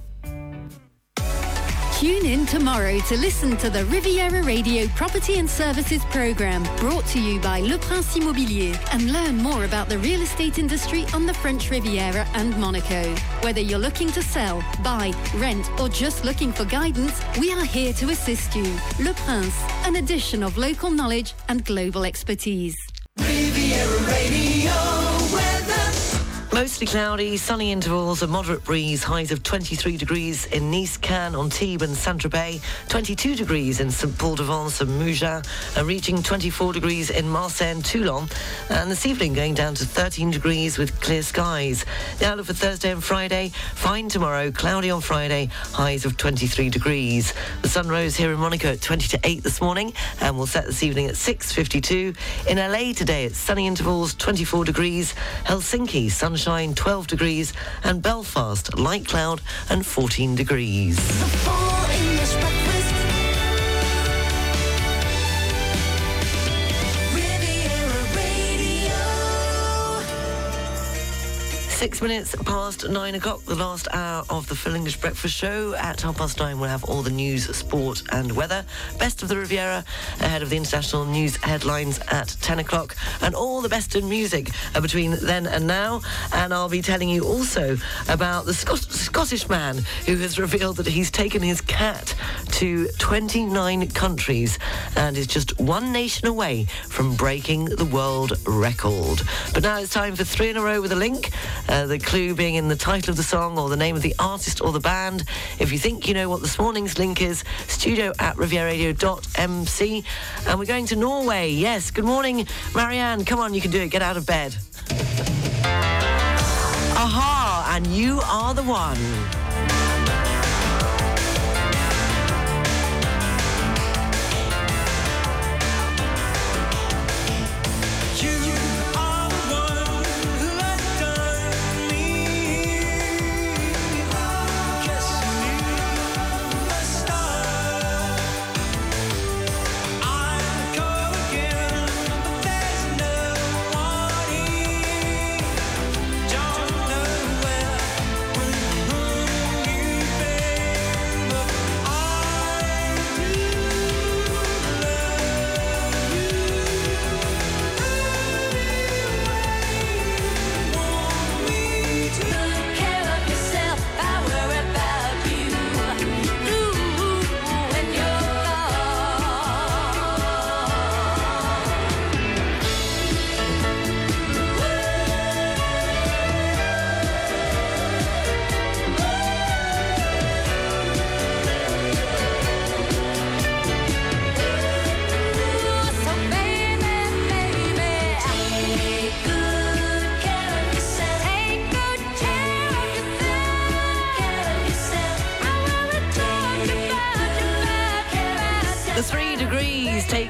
Tune in tomorrow to listen to the Riviera Radio Property and Services programme, brought to you by Le Prince Immobilier, and learn more about the real estate industry on the French Riviera and Monaco. Whether you're looking to sell, buy, rent or just looking for guidance, we are here to assist you. Le Prince, an addition of local knowledge and global expertise. Riviera Radio. Mostly cloudy, sunny intervals, a moderate breeze, highs of twenty-three degrees in Nice, Cannes-on-Tibes and Saint-Tropez, twenty-two degrees in Saint-Paul-de-Vence and Mougins, and reaching twenty-four degrees in Marseille and Toulon, and this evening going down to thirteen degrees with clear skies. The outlook for Thursday and Friday, fine tomorrow, cloudy on Friday, highs of twenty-three degrees. The sun rose here in Monaco at twenty to eight this morning and will set this evening at six fifty-two. In L A today, it's sunny intervals, twenty-four degrees, Helsinki, sunshine, twelve degrees, and Belfast, light cloud and fourteen degrees. Six minutes past nine o'clock, the last hour of the Full English Breakfast Show. At half past nine, we'll have all the news, sport and weather. Best of the Riviera ahead of the international news headlines at ten o'clock, and all the best in music between then and now. And I'll be telling you also about the Scot- Scottish man who has revealed that he's taken his cat to twenty-nine countries and is just one nation away from breaking the world record. But now it's time for three in a row with a link. Uh, the clue being in the title of the song or the name of the artist or the band. If you think you know what this morning's link is, studio at riviera radio dot m c. And we're going to Norway. Yes, good morning, Marianne. Come on, you can do it. Get out of bed. Aha, and you are the one.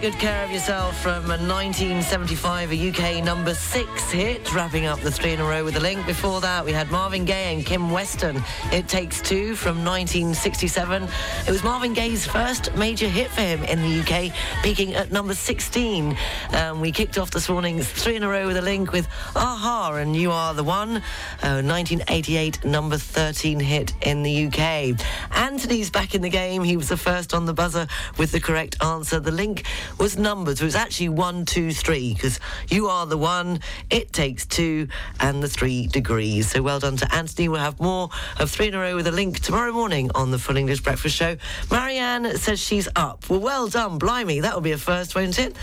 Good care of yourself from nineteen seventy-five, a U K number six hit, wrapping up the three in a row with a link. Before that, we had Marvin Gaye and Kim Weston, It Takes Two, from nineteen sixty-seven. It was Marvin Gaye's first major hit for him in the U K, peaking at number sixteen. Um, we kicked off this morning's three in a row with a link with Aha and You Are the One, uh, nineteen eighty-eight number thirteen hit in the U K. Anthony's back in the game. He was the first on the buzzer with the correct answer. The link was numbers. It was actually one, two, three, because You Are the One, It Takes Two, and the Three Degrees. So well done to Anthony. We'll have more of three in a row with a link tomorrow morning on the Full English Breakfast Show. Marianne says she's up. Well, well done. Blimey, that'll be a first, won't it?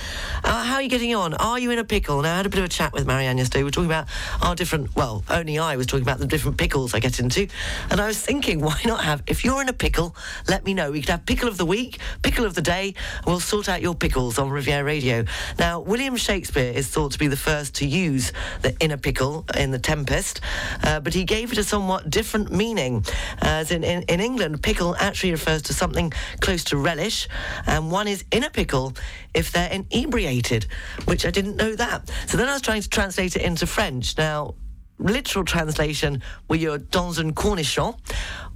Uh, how are you getting on? Are you in a pickle? Now, I had a bit of a chat with Marianne yesterday. We were talking about our different, well, only I was talking about the different pickles I get into. And I was thinking, why not have, if you're in a pickle, let me know. We could have pickle of the week, pickle of the day, and we'll sort out your pickle on Riviera Radio. Now, William Shakespeare is thought to be the first to use the inner pickle in The Tempest, uh, but he gave it a somewhat different meaning. As in, in, in England, pickle actually refers to something close to relish, and one is in a pickle if they're inebriated, which I didn't know that. So then I was trying to translate it into French. Now, literal translation, well, you're dans un cornichon,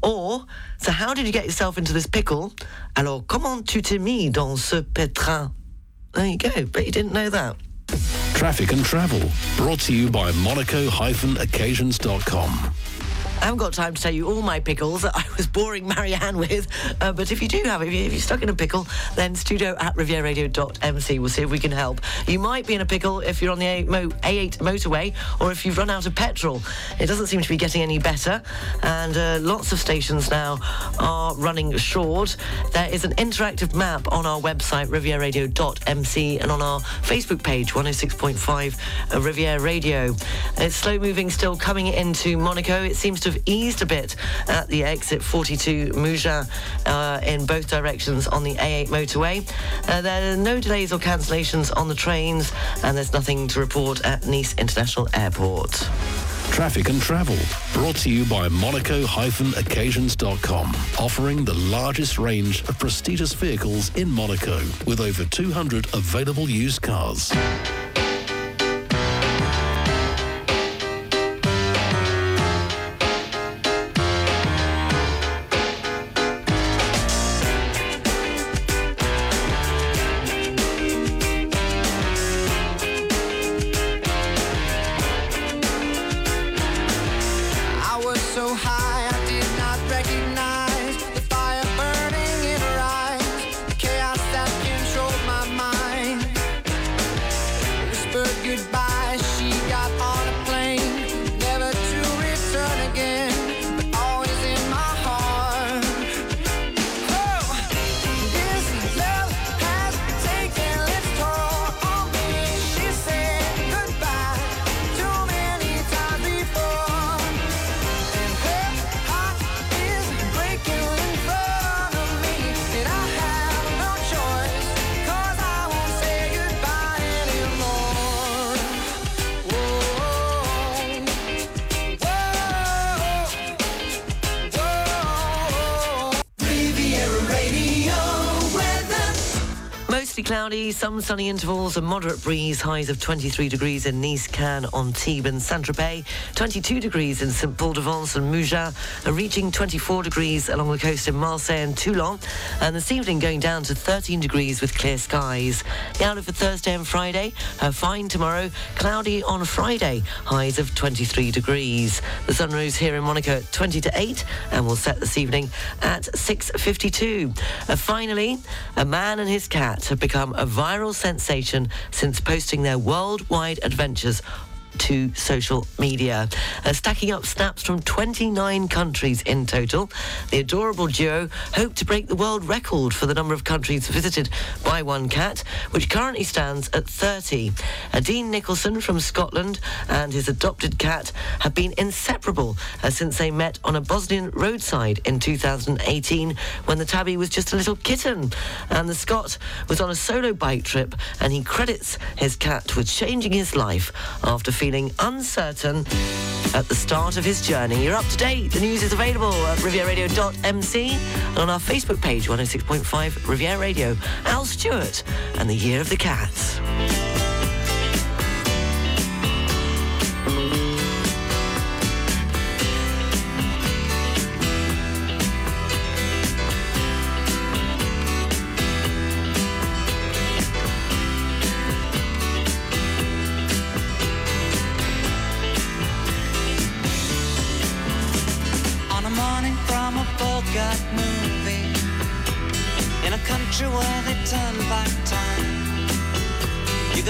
or, so how did you get yourself into this pickle? Alors, comment tu t'es mis dans ce pétrin? There you go, but you didn't know that. Traffic and travel, brought to you by monaco dash occasions dot com. I haven't got time to tell you all my pickles that I was boring Marianne with, uh, but if you do have it, if, you, if you're stuck in a pickle, then studio at riviera radio dot m c. We'll see if we can help. You might be in a pickle if you're on the A eight motorway or if you've run out of petrol. It doesn't seem to be getting any better, and uh, lots of stations now are running short. There is an interactive map on our website, riviera radio dot m c, and on our Facebook page, one oh six point five Riviera Radio. It's slow moving still coming into Monaco. It seems to have eased a bit at the exit forty-two Mougins uh, in both directions on the A eight motorway. Uh, there are no delays or cancellations on the trains, and there's nothing to report at Nice International Airport. Traffic and travel, brought to you by monaco dash occasions dot com, offering the largest range of prestigious vehicles in Monaco, with over two hundred available used cars. cloudy, some sunny intervals, a moderate breeze, highs of twenty-three degrees in Nice, Cannes, Antibes and Saint-Tropez, twenty-two degrees in Saint-Paul-de-Vence and Mougins, reaching twenty-four degrees along the coast in Marseille and Toulon, and this evening going down to thirteen degrees with clear skies. The outlook for Thursday and Friday, uh, fine tomorrow, cloudy on Friday, highs of twenty-three degrees. The sun rose here in Monaco at twenty to eight and will set this evening at six fifty-two. Uh, finally, a man and his cat have become a viral sensation since posting their worldwide adventures to social media. Uh, stacking up snaps from twenty-nine countries in total, the adorable duo hope to break the world record for the number of countries visited by one cat, which currently stands at thirty. Uh, Dean Nicholson from Scotland and his adopted cat have been inseparable uh, since they met on a Bosnian roadside in two thousand eighteen, when the tabby was just a little kitten. And the Scot was on a solo bike trip, and he credits his cat with changing his life after feeding feeling uncertain at the start of his journey. You're up to date. The news is available at riviera radio dot m c and on our Facebook page, one oh six point five Riviera Radio. Al Stewart and the Year of the Cats.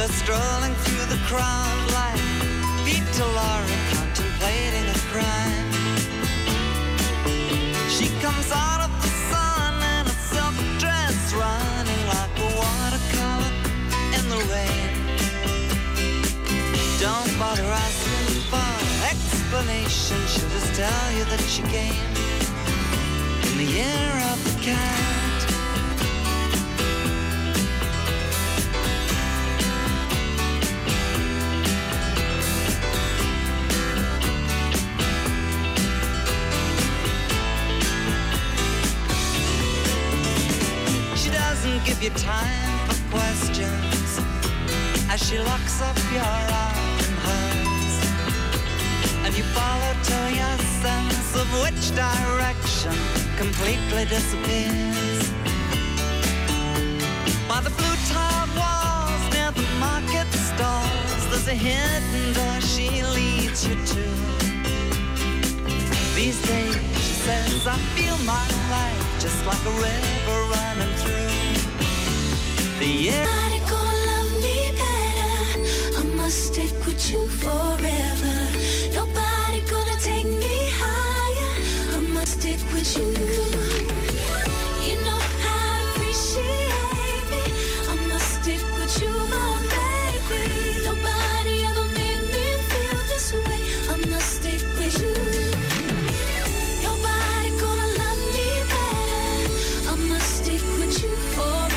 Strolling through the crowd like Vita Laura contemplating a crime. She comes out of the sun in a silk dress, running like a watercolor in the rain. Don't bother asking for explanation, she'll just tell you that she came in the year of the cat. Give you time for questions as she locks up your arm in hers, and you follow till your sense of which direction completely disappears. By the blue-tiled walls near the market stalls, there's a hidden door she leads you to. These days, she says, I feel my life just like a river running through. Yeah. Nobody gonna love me better, I must stick with you forever. Nobody gonna take me higher, I must stick with you. You know I appreciate me, I must stick with you, oh baby. Nobody ever made me feel this way, I must stick with you. Nobody gonna love me better, I must stick with you forever.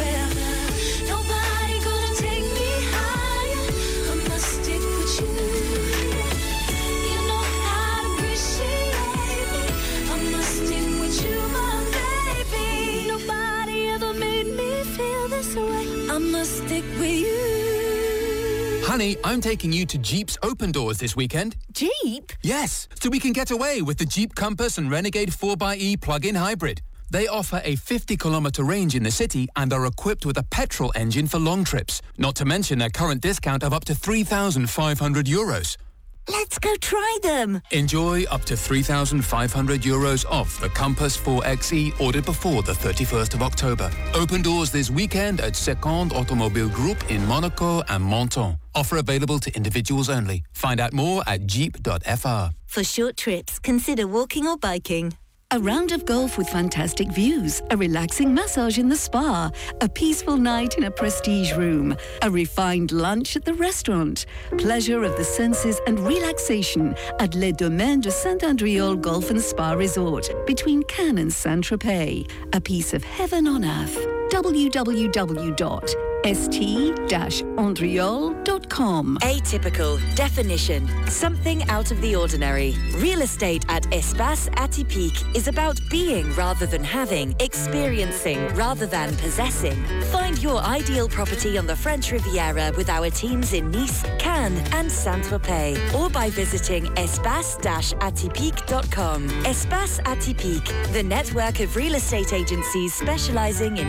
Honey, I'm taking you to Jeep's Open Doors this weekend. Jeep? Yes, so we can get away with the Jeep Compass and Renegade four by E plug-in hybrid. They offer a fifty kilometer range in the city and are equipped with a petrol engine for long trips, not to mention their current discount of up to three thousand five hundred euros. Let's go try them. Enjoy up to three thousand five hundred euros off the Compass four X E ordered before the thirty-first of October. Open doors this weekend at Second Automobile Group in Monaco and Menton. Offer available to individuals only. Find out more at jeep dot f r. For short trips, consider walking or biking. A round of golf with fantastic views, a relaxing massage in the spa, a peaceful night in a prestige room, a refined lunch at the restaurant, pleasure of the senses and relaxation at Les Domaines de Saint-Andriol Golf and Spa Resort between Cannes and Saint-Tropez. A piece of heaven on earth. w w w dot S T Montreal dot com. Atypical. Definition. Something out of the ordinary. Real estate at Espace Atypique is about being rather than having, experiencing rather than possessing. Find your ideal property on the French Riviera with our teams in Nice, Cannes and Saint-Tropez, or by visiting espace dash atypique dot com. Espace Atypique, the network of real estate agencies specialising in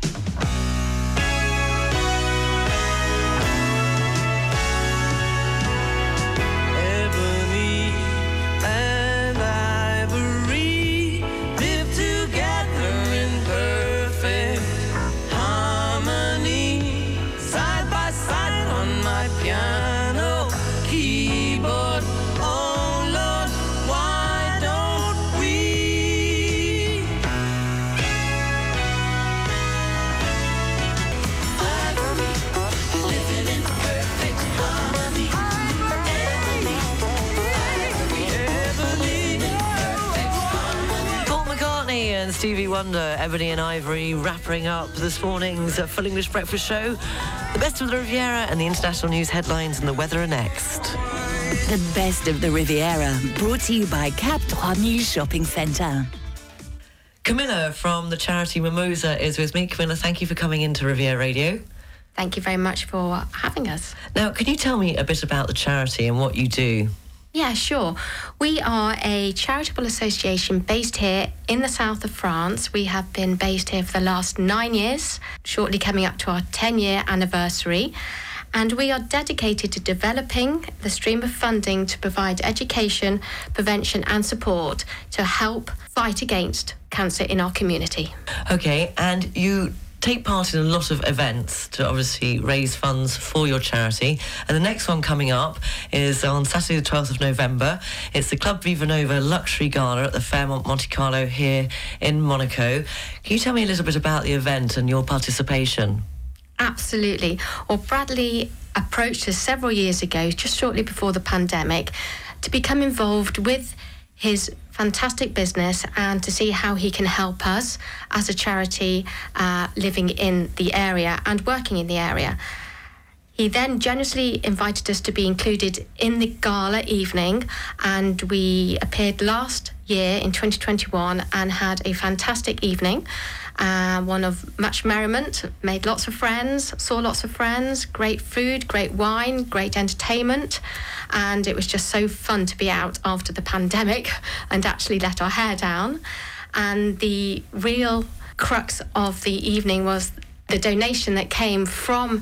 Stevie Wonder, Ebony and Ivory, wrapping up this morning's Full English Breakfast Show. The best of the Riviera and the international news headlines and the weather are next. The best of the Riviera, brought to you by Cap trois mille Shopping Centre. Camilla from the charity Mimosa is with me. Camilla, thank you for coming into Riviera Radio. Thank you very much for having us. Now, can you tell me a bit about the charity and what you do? Yeah, sure. We are a charitable association based here in the south of France. We have been based here for the last nine years, shortly coming up to our ten-year anniversary. And we are dedicated to developing the stream of funding to provide education, prevention and support to help fight against cancer in our community. Okay, and you take part in a lot of events to obviously raise funds for your charity. And the next one coming up is on Saturday the twelfth of November. It's the Club Viva Nova Luxury Gala at the Fairmont Monte Carlo here in Monaco. Can you tell me a little bit about the event and your participation? Absolutely. Well, Bradley approached us several years ago, just shortly before the pandemic, to become involved with his fantastic business and to see how he can help us as a charity uh, living in the area and working in the area. He then generously invited us to be included in the gala evening, and we appeared last year in twenty twenty-one and had a fantastic evening, uh, one of much merriment, made lots of friends, saw lots of friends, great food, great wine, great entertainment, and it was just so fun to be out after the pandemic and actually let our hair down. And the real crux of the evening was the donation that came from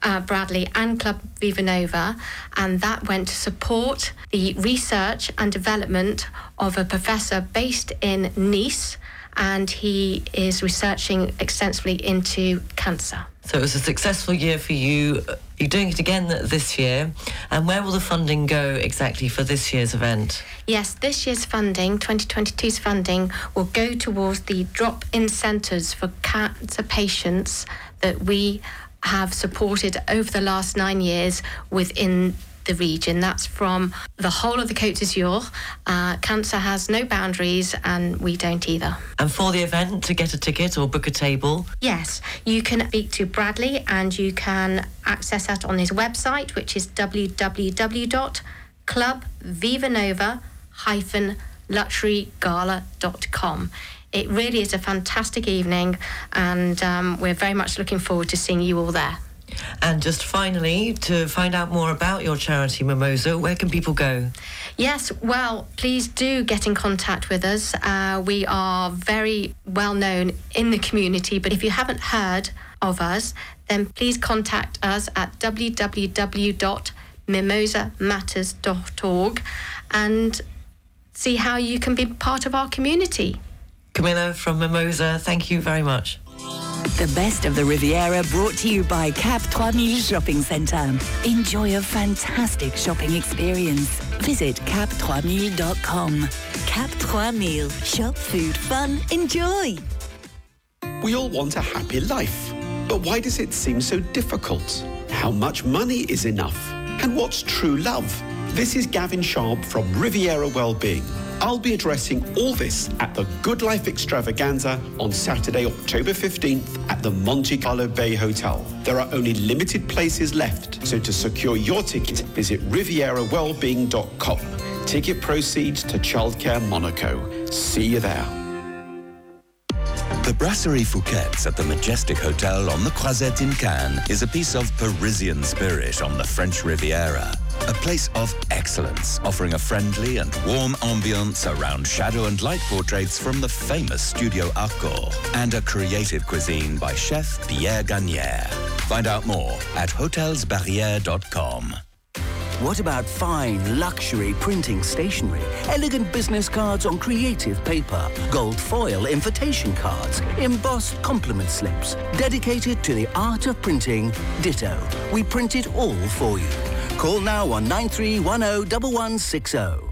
Uh, Bradley and Club Viva Nova, and that went to support the research and development of a professor based in Nice, and he is researching extensively into cancer. So it was a successful year for you. You're doing it again this year. And where will the funding go exactly for this year's event? Yes, this year's funding, twenty twenty-two's funding, will go towards the drop-in centres for cancer patients that we have supported over the last nine years within the region. That's from the whole of the Côte d'Azur. Uh, cancer has no boundaries, and we don't either. And for the event, to get a ticket or book a table? Yes, you can speak to Bradley, and you can access that on his website, which is w w w dot club viva nova dash luxury gala dot com. It really is a fantastic evening, and um, we're very much looking forward to seeing you all there. And just finally, to find out more about your charity, Mimosa, where can people go? Yes, well, please do get in contact with us. Uh, we are very well known in the community, but if you haven't heard of us, then please contact us at w w w dot mimosa matters dot org and see how you can be part of our community. Camilla from Mimosa, thank you very much. The best of the Riviera, brought to you by Cap trois mille Shopping Centre. Enjoy a fantastic shopping experience. Visit cap three mille dot com. Cap trois mille. Shop, food, fun, enjoy. We all want a happy life, but why does it seem so difficult? How much money is enough? And what's true love? This is Gavin Sharp from Riviera Wellbeing. I'll be addressing all this at the Good Life Extravaganza on Saturday, October fifteenth at the Monte Carlo Bay Hotel. There are only limited places left, so to secure your ticket, visit riviera wellbeing dot com. Ticket proceeds to Childcare Monaco. See you there. The Brasserie Fouquet's at the Majestic Hotel on the Croisette in Cannes is a piece of Parisian spirit on the French Riviera. A place of excellence, offering a friendly and warm ambience around shadow and light portraits from the famous Studio Arcor and a creative cuisine by chef Pierre Gagnaire. Find out more at hotels barriere dot com. What about fine, luxury printing stationery? Elegant business cards on creative paper, gold foil invitation cards, embossed compliment slips, dedicated to the art of printing, ditto. We print it all for you. Call now on nine three one zero one one six zero.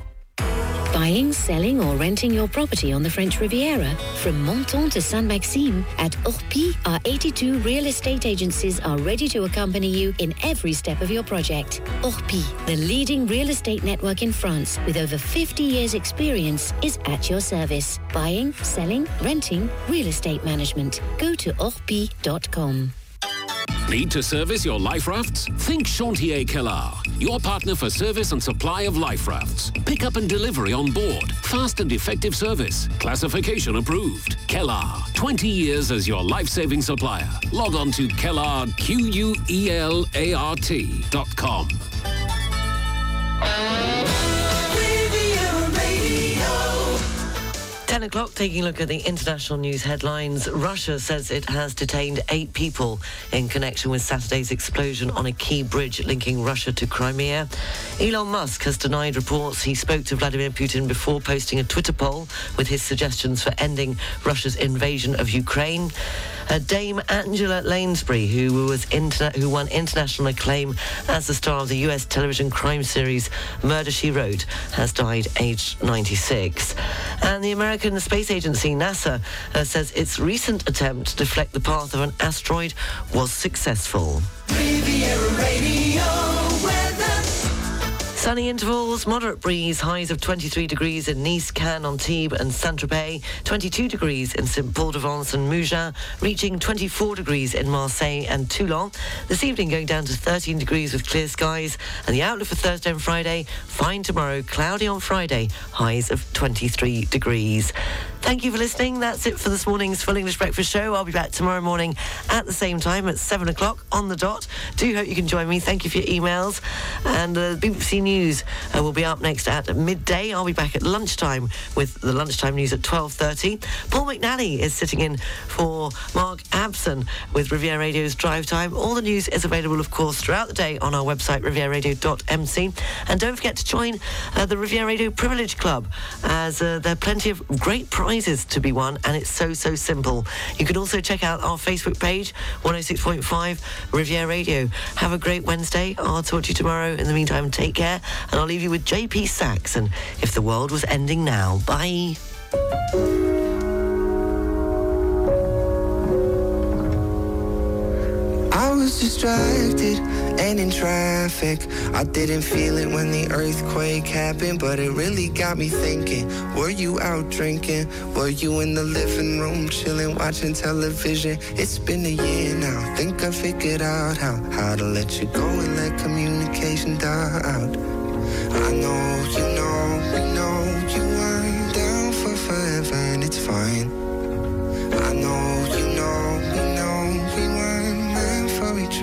Buying, selling or renting your property on the French Riviera, from Menton to Saint-Maxime, at Orpi, our eighty-two real estate agencies are ready to accompany you in every step of your project. Orpi, the leading real estate network in France with over fifty years experience, is at your service. Buying, selling, renting, real estate management. Go to orpi dot com. Need to service your life rafts? Think Chantier Kellar, your partner for service and supply of life rafts. Pick up and delivery on board. Fast and effective service. Classification approved. Kellar, twenty years as your life-saving supplier. Log on to Kellar, Q U E L A R T dot com. ten o'clock, taking a look at the international news headlines. Russia says it has detained eight people in connection with Saturday's explosion on a key bridge linking Russia to Crimea. Elon Musk has denied reports he spoke to Vladimir Putin before posting a Twitter poll with his suggestions for ending Russia's invasion of Ukraine. Uh, Dame Angela Lansbury, who was interna- who won international acclaim as the star of the U S television crime series Murder, She Wrote, has died aged ninety-six. And the American The space agency NASA uh, says its recent attempt to deflect the path of an asteroid was successful. Riviera Radio weather. Sunny intervals, moderate breeze, highs of twenty-three degrees in Nice, Cannes-on-Tibes and Saint-Tropez, twenty-two degrees in Saint-Paul-de-Vence and Mougins, reaching twenty-four degrees in Marseille and Toulon. This evening going down to thirteen degrees with clear skies, and the outlook for Thursday and Friday, fine tomorrow, cloudy on Friday, highs of twenty-three degrees. Thank you for listening. That's it for this morning's Full English Breakfast Show. I'll be back tomorrow morning at the same time at seven o'clock on the dot. Do hope you can join me. Thank you for your emails. And uh, B B C News uh, will be up next at midday. I'll be back at lunchtime with the lunchtime news at twelve thirty. Paul McNally is sitting in for Mark Abson with Riviera Radio's Drive Time. All the news is available, of course, throughout the day on our website, riviera radio dot m c. And don't forget to join uh, the Riviera Radio Privilege Club, as uh, there are plenty of great prizes to be won, and it's so so simple. You can also check out our Facebook page, one oh six point five Riviera Radio. Have a great Wednesday. I'll talk to you tomorrow. In the meantime, take care, and I'll leave you with J P Sachs and If the World Was Ending Now. Bye. I was distracted and in traffic. I didn't feel it when the earthquake happened, but it really got me thinking. Were you out drinking? Were you in the living room chilling, watching television? It's been a year now. Think I figured out how how to let you go and let communication die out. I know, you know, you know you weren't down for forever, and it's fine. I know, you know, you know we weren't meant for each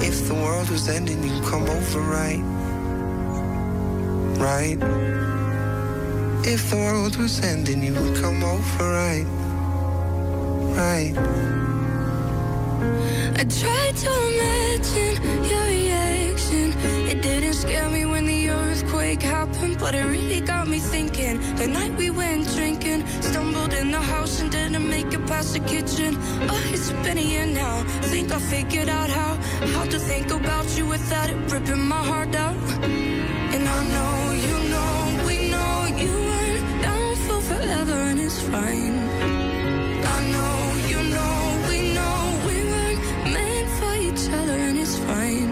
If the world was ending, you'd come over, right? Right? If the world was ending, you would come over, right? Right? I tried to imagine your reaction. It didn't scare me when the earthquake happened, but it really got me thinking. The night we went drinking, stumbled in the house and didn't make it past the kitchen. Oh, it's been a year now. Think I figured out how how to think about you without it ripping my heart out. And I know you know, we know you weren't down for forever, and it's fine. I know you know, we know we weren't meant for each other, and it's fine.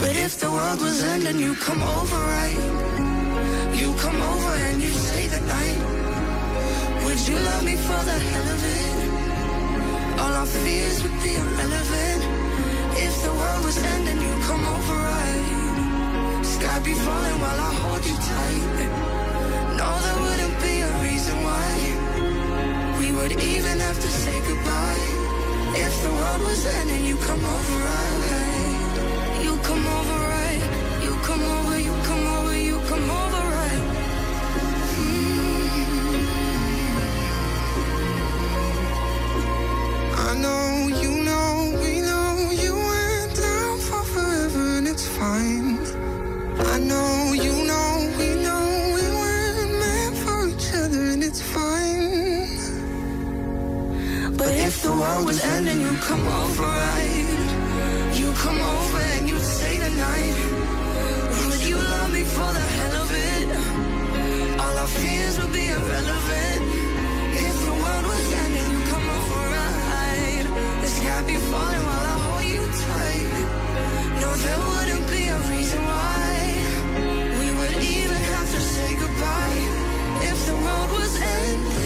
But if the world was ending, you come over, right? You come over and you stay the night. Would you love me for the hell of it? All our fears would be irrelevant. If the world was ending, you come over, right? Sky be falling while I hold you tight. No, there wouldn't be a reason why we would even have to say goodbye. If the world was ending, you come over right. You come over right. You come over, you come over, you come over right. Mm. I know, you know, we know you went down for forever, and it's fine. I know, you know, we know we weren't meant for each other, and it's fine. But if the world was ending, you come over right. You come over and you